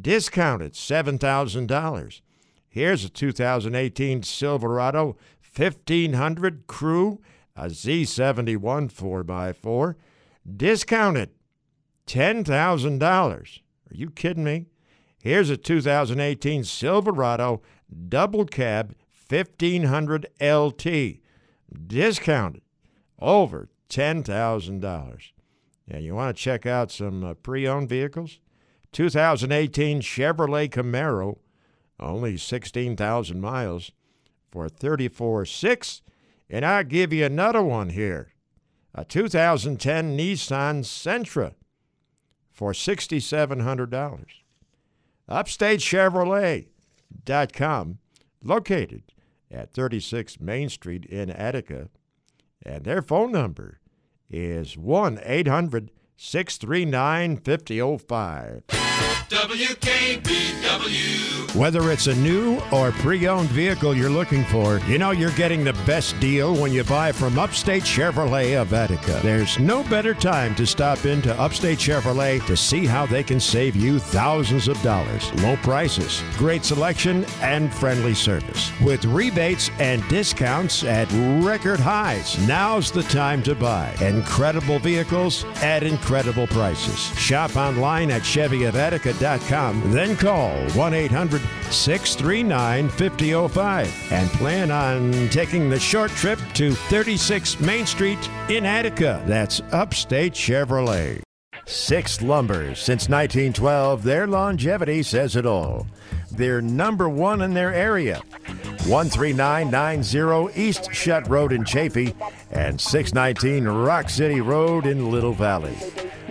discounted seven thousand dollars. Here's a two thousand eighteen Silverado fifteen hundred Crew, a Z seventy-one four by four, discounted ten thousand dollars. Are you kidding me? Here's a two thousand eighteen Silverado Double Cab fifteen hundred L T, discounted over ten thousand dollars. And you want to check out some uh, pre-owned vehicles? two thousand eighteen Chevrolet Camaro, only sixteen thousand miles, for thirty-four thousand six hundred dollars. And I'll give you another one here, a two thousand ten Nissan Sentra for six thousand seven hundred dollars. upstate chevrolet dot com, located at thirty-six Main Street in Attica. And their phone number is one eight hundred, six three nine, five zero zero five. W K B W. Whether it's a new or pre-owned vehicle you're looking for, you know you're getting the best deal when you buy from Upstate Chevrolet of Attica. There's no better time to stop into Upstate Chevrolet to see how they can save you thousands of dollars. Low prices, great selection, and friendly service. With rebates and discounts at record highs, now's the time to buy. Incredible vehicles at incredible prices. Shop online at Chevy of Attica dot com. Then call one eight hundred, six three nine, five zero zero five and plan on taking the short trip to thirty-six Main Street in Attica. That's Upstate Chevrolet. Six Lumber, since nineteen twelve, their longevity says it all. They're number one in their area. one three nine nine zero East Shutt Road in Chaffee and six nineteen Rock City Road in Little Valley.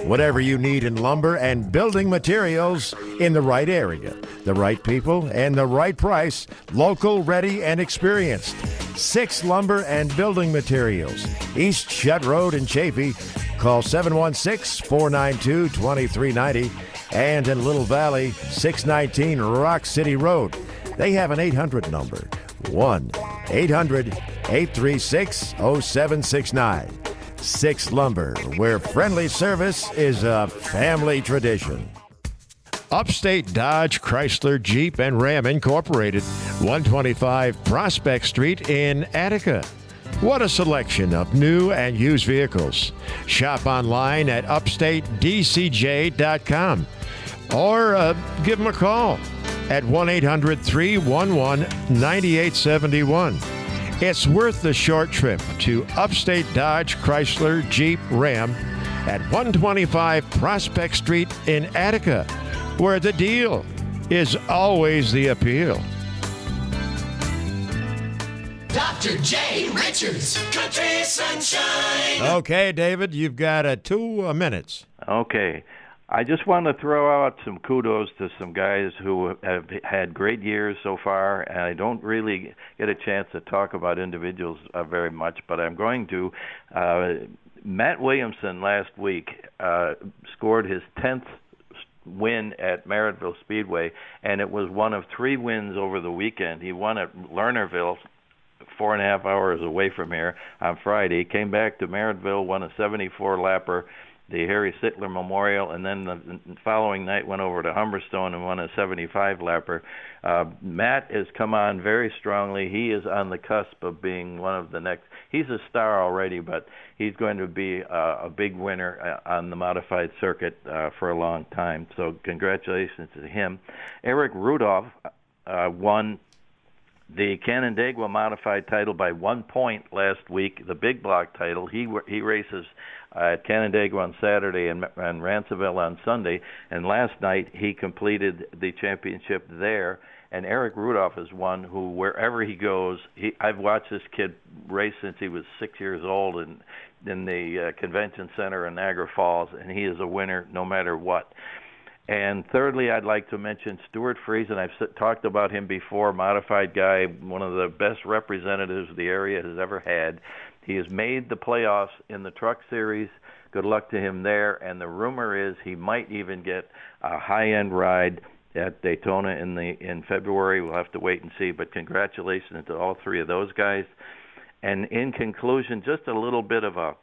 Whatever you need in lumber and building materials, in the right area, the right people, and the right price, local, ready, and experienced. Six Lumber and Building Materials, East Shutt Road in Chaffee. Call seven one six, four nine two, two three nine zero. And in Little Valley, six nineteen Rock City Road. They have an eight hundred number, one eight hundred, eight three six, zero seven six nine. Six Lumber, where friendly service is a family tradition. Upstate Dodge, Chrysler, Jeep, and Ram Incorporated, one twenty-five Prospect Street in Attica. What a selection of new and used vehicles. Shop online at upstate d c j dot com or uh, give them a call at one eight hundred, three one one, nine eight seven one. It's worth the short trip to Upstate Dodge, Chrysler, Jeep, Ram at one twenty-five Prospect Street in Attica, where the deal is always the appeal. Doctor Jay Richards, Country Sunshine. Okay, David, you've got uh, two uh, minutes. Okay. I just want to throw out some kudos to some guys who have had great years so far, and I don't really get a chance to talk about individuals uh, very much, but I'm going to. Uh, Matt Williamson last week uh, scored his tenth win at Merrittville Speedway, and it was one of three wins over the weekend. He won at Lernerville, four and a half hours away from here, on Friday. Came back to Merrittville, won a seventy-four lapper, the Harry Sittler Memorial, and then the following night went over to Humberstone and won a seventy-five lapper. Uh, Matt has come on very strongly. He is on the cusp of being one of the next. He's a star already, but he's going to be uh, a big winner uh, on the modified circuit uh, for a long time. So congratulations to him. Eric Rudolph uh, won the Canandaigua modified title by one point last week, the big block title. He he races uh, at Canandaigua on Saturday and, and Ranceville on Sunday. And last night he completed the championship there. And Eric Rudolph is one who, wherever he goes, he, I've watched this kid race since he was six years old in, in the uh, convention center in Niagara Falls, and he is a winner no matter what. And thirdly, I'd like to mention Stuart Friesen. I've talked about him before, modified guy, one of the best representatives the area has ever had. He has made the playoffs in the Truck Series. Good luck to him there. And the rumor is he might even get a high-end ride at Daytona in the in February. We'll have to wait and see. But congratulations to all three of those guys. And in conclusion, just a little bit of a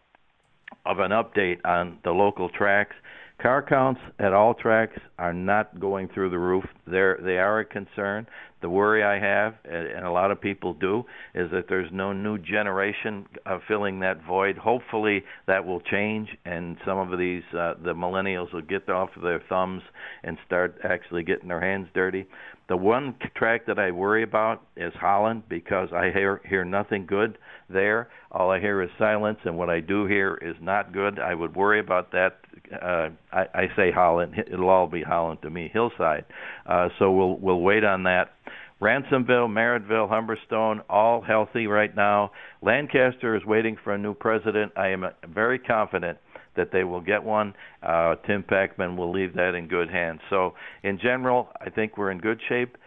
of an update on the local tracks. Car counts at all tracks are not going through the roof. They're, they are a concern. The worry I have, and a lot of people do, is that there's no new generation uh, filling that void. Hopefully that will change, and some of these, uh, the millennials will get off their thumbs and start actually getting their hands dirty. The one track that I worry about is Holland, because I hear, hear nothing good there. All I hear is silence, and what I do hear is not good. I would worry about that. Uh, I, I say Holland. It'll all be Holland to me, Hillside. Uh, so we'll we'll wait on that. Ransomville, Merrittville, Humberstone, all healthy right now. Lancaster is waiting for a new president. I am very confident that they will get one. Uh, Tim Packman will leave that in good hands. So in general, I think we're in good shape.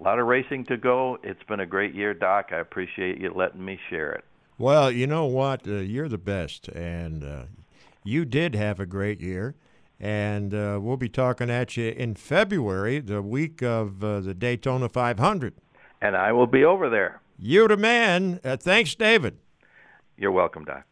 A lot of racing to go. It's been a great year, Doc. I appreciate you letting me share it. Well, you know what? Uh, you're the best, and uh, you did have a great year. And uh, we'll be talking at you in February, the week of uh, the Daytona five hundred. And I will be over there. You're the man. Uh, thanks, David. You're welcome, Doc.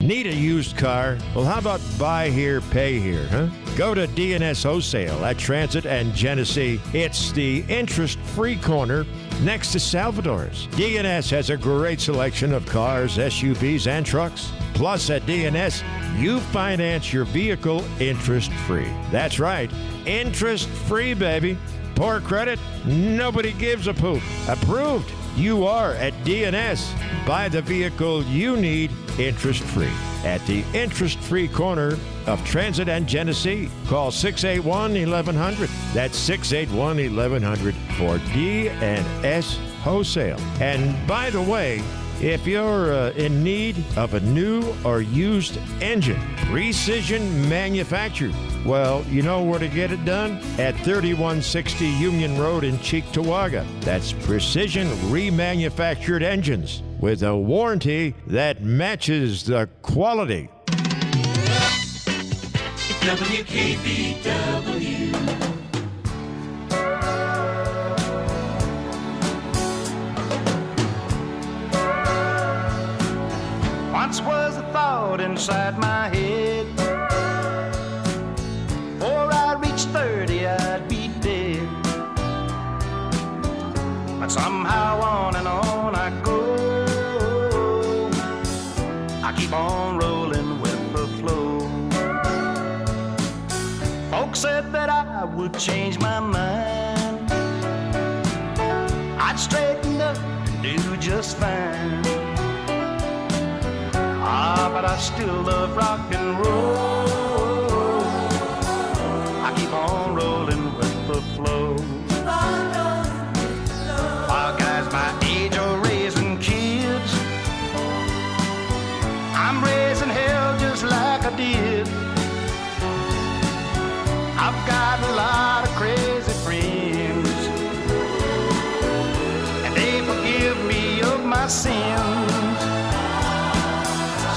Need a used car? Well, how about buy here, pay here, huh? Go to D and S Wholesale at Transit and Genesee. It's the interest-free corner next to Salvador's. D and S has a great selection of cars, S U Vs, and trucks. Plus, at D and S, you finance your vehicle interest-free. That's right, interest-free, baby. Poor credit? Nobody gives a poop. Approved. You are at D and S. Buy the vehicle you need interest-free at the interest-free corner of Transit and Genesee. Call six eight one, eleven hundred. That's six eight one, eleven hundred for D and S Wholesale. And by the way, if you're uh, in need of a new or used engine, precision manufactured, well, you know where to get it done? At thirty-one sixty Union Road in Cheektowaga. That's precision remanufactured engines with a warranty that matches the quality. W K B W. Once was a thought inside my head. Before I reached thirty, I'd be dead. But somehow on and on I go. I keep on rolling with the flow. Folks said that I would change my mind. I'd straighten up and do just fine. Ah, but I still love rock and roll. I keep on rolling with the flow. While guys my age are raising kids, I'm raising hell just like I did. I've got a lot of crazy friends, and they forgive me of my sins.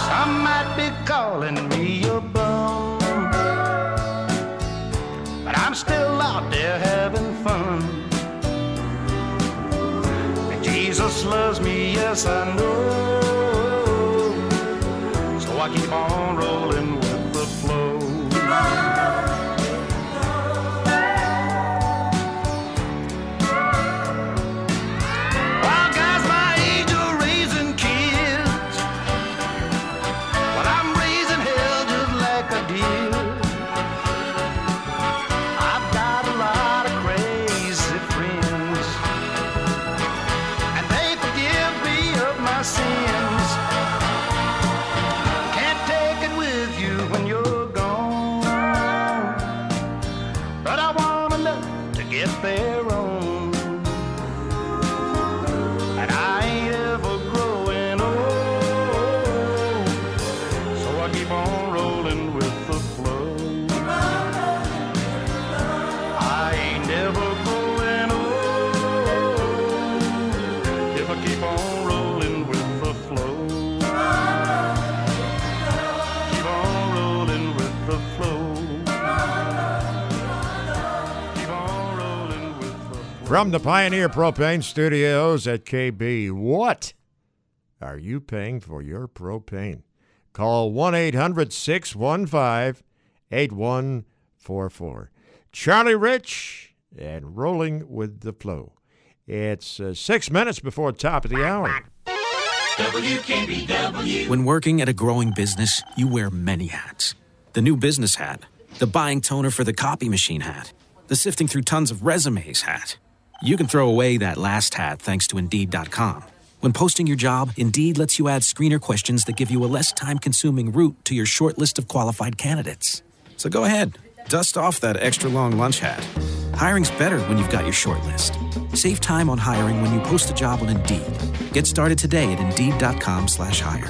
Some might be calling me a bum, but I'm still out there having fun. And Jesus loves me, yes I know, so I keep on rolling with the flow. From the Pioneer Propane Studios at K B, what are you paying for your propane? Call one eight hundred, six one five, eight one four four. Charlie Rich and Rolling with the Flow. It's uh, six minutes before top of the hour. W K B W. When working at a growing business, you wear many hats. The new business hat, the buying toner for the copy machine hat, the sifting through tons of resumes hat. You can throw away that last hat thanks to Indeed dot com. When posting your job, Indeed lets you add screener questions that give you a less time-consuming route to your short list of qualified candidates. So go ahead, dust off that extra-long lunch hat. Hiring's better when you've got your short list. Save time on hiring when you post a job on Indeed. Get started today at Indeed dot com slash hire.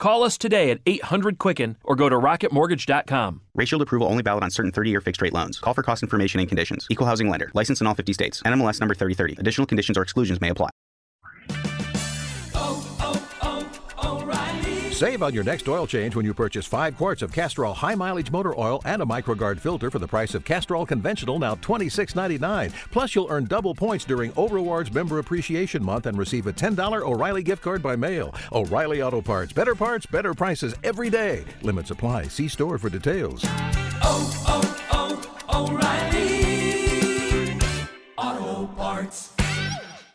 Call us today at eight hundred Quicken or go to rocket mortgage dot com. Rate Shield approval only valid on certain thirty-year fixed-rate loans. Call for cost information and conditions. Equal housing lender. Licensed in all fifty states. N M L S number thirty thirty. Additional conditions or exclusions may apply. Save on your next oil change when you purchase five quarts of Castrol high-mileage motor oil and a MicroGuard filter for the price of Castrol Conventional, now twenty-six ninety-nine. Plus, you'll earn double points during O-Rewards Member Appreciation Month and receive a ten dollars O'Reilly gift card by mail. O'Reilly Auto Parts. Better parts, better prices every day. Limits apply. See store for details. Oh, oh, oh, O'Reilly Auto Parts.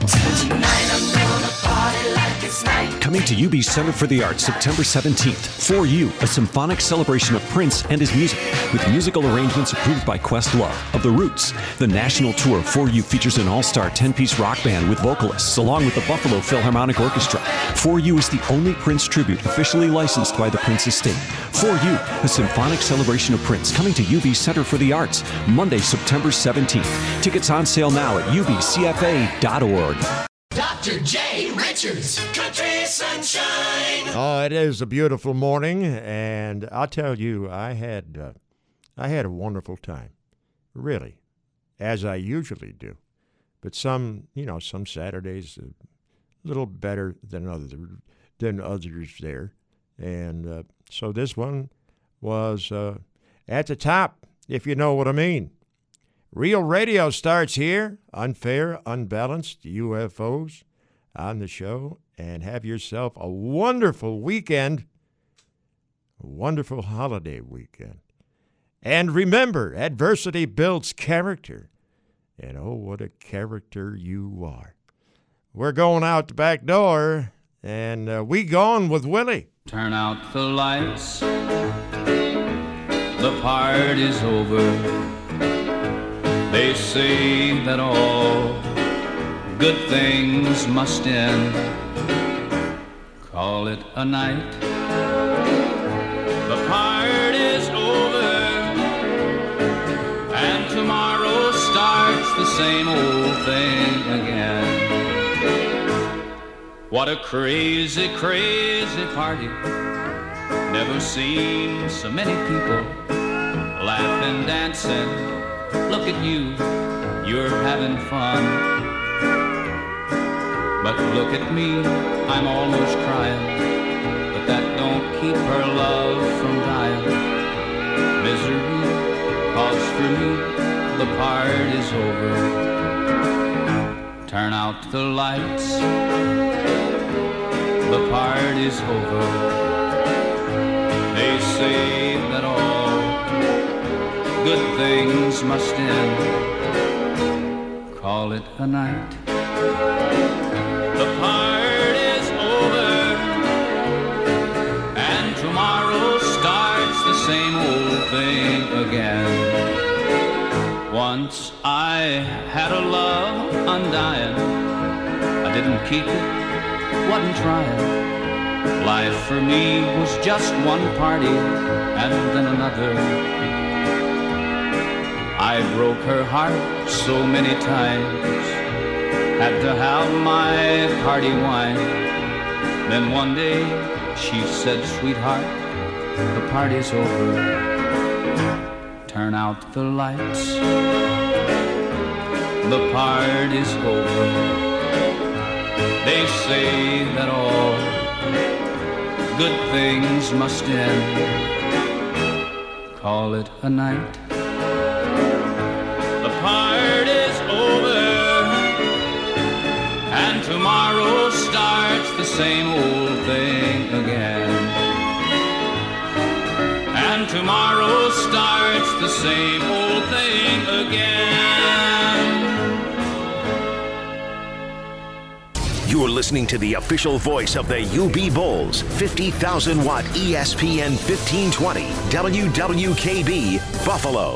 Tonight I'm gonna party like it's night. Coming to U B Center for the Arts September seventeenth, For You, a symphonic celebration of Prince and his music, with musical arrangements approved by Questlove of The Roots. The national tour For You features an all-star ten-piece rock band with vocalists, along with the Buffalo Philharmonic Orchestra. For You is the only Prince tribute officially licensed by the Prince Estate. For You, a symphonic celebration of Prince, coming to U B Center for the Arts, Monday, September seventeenth. Tickets on sale now at U B C F A dot org. Doctor Jay Richards, Country Sunshine. Oh, it is a beautiful morning, and I'll tell you, I had uh, I had a wonderful time, really, as I usually do. But some, you know, some Saturdays a little better than other than others there, and uh, so this one was uh, at the top, if you know what I mean. Real radio starts here. Unfair, unbalanced U F Os on the show. And have yourself a wonderful weekend. A wonderful holiday weekend. And remember, adversity builds character. And oh, what a character you are. We're going out the back door. And uh, we gone with Willie. Turn out the lights. The party's over. They say that all good things must end. Call it a night. The party's over, and tomorrow starts the same old thing again. What a crazy, crazy party. Never seen so many people laughing, dancing. Look at you, you're having fun. But look at me, I'm almost crying. But that don't keep her love from dying. Misery, cause for me, the party's over. Turn out the lights, the party's over. They say that all good things must end. Call it a night. The party's over, and tomorrow starts the same old thing again. Once I had a love undying. I didn't keep it, wasn't trying. Life for me was just one party and then another. I broke her heart so many times. Had to have my party wine. Then one day she said, sweetheart, the party's over. Turn out the lights. The party's over. They say that all good things must end. Call it a night. The party's over, and tomorrow starts the same old thing again. And tomorrow starts the same old thing again. You're listening to the official voice of the U B Bulls, fifty thousand watt E S P N fifteen twenty, W W K B, Buffalo.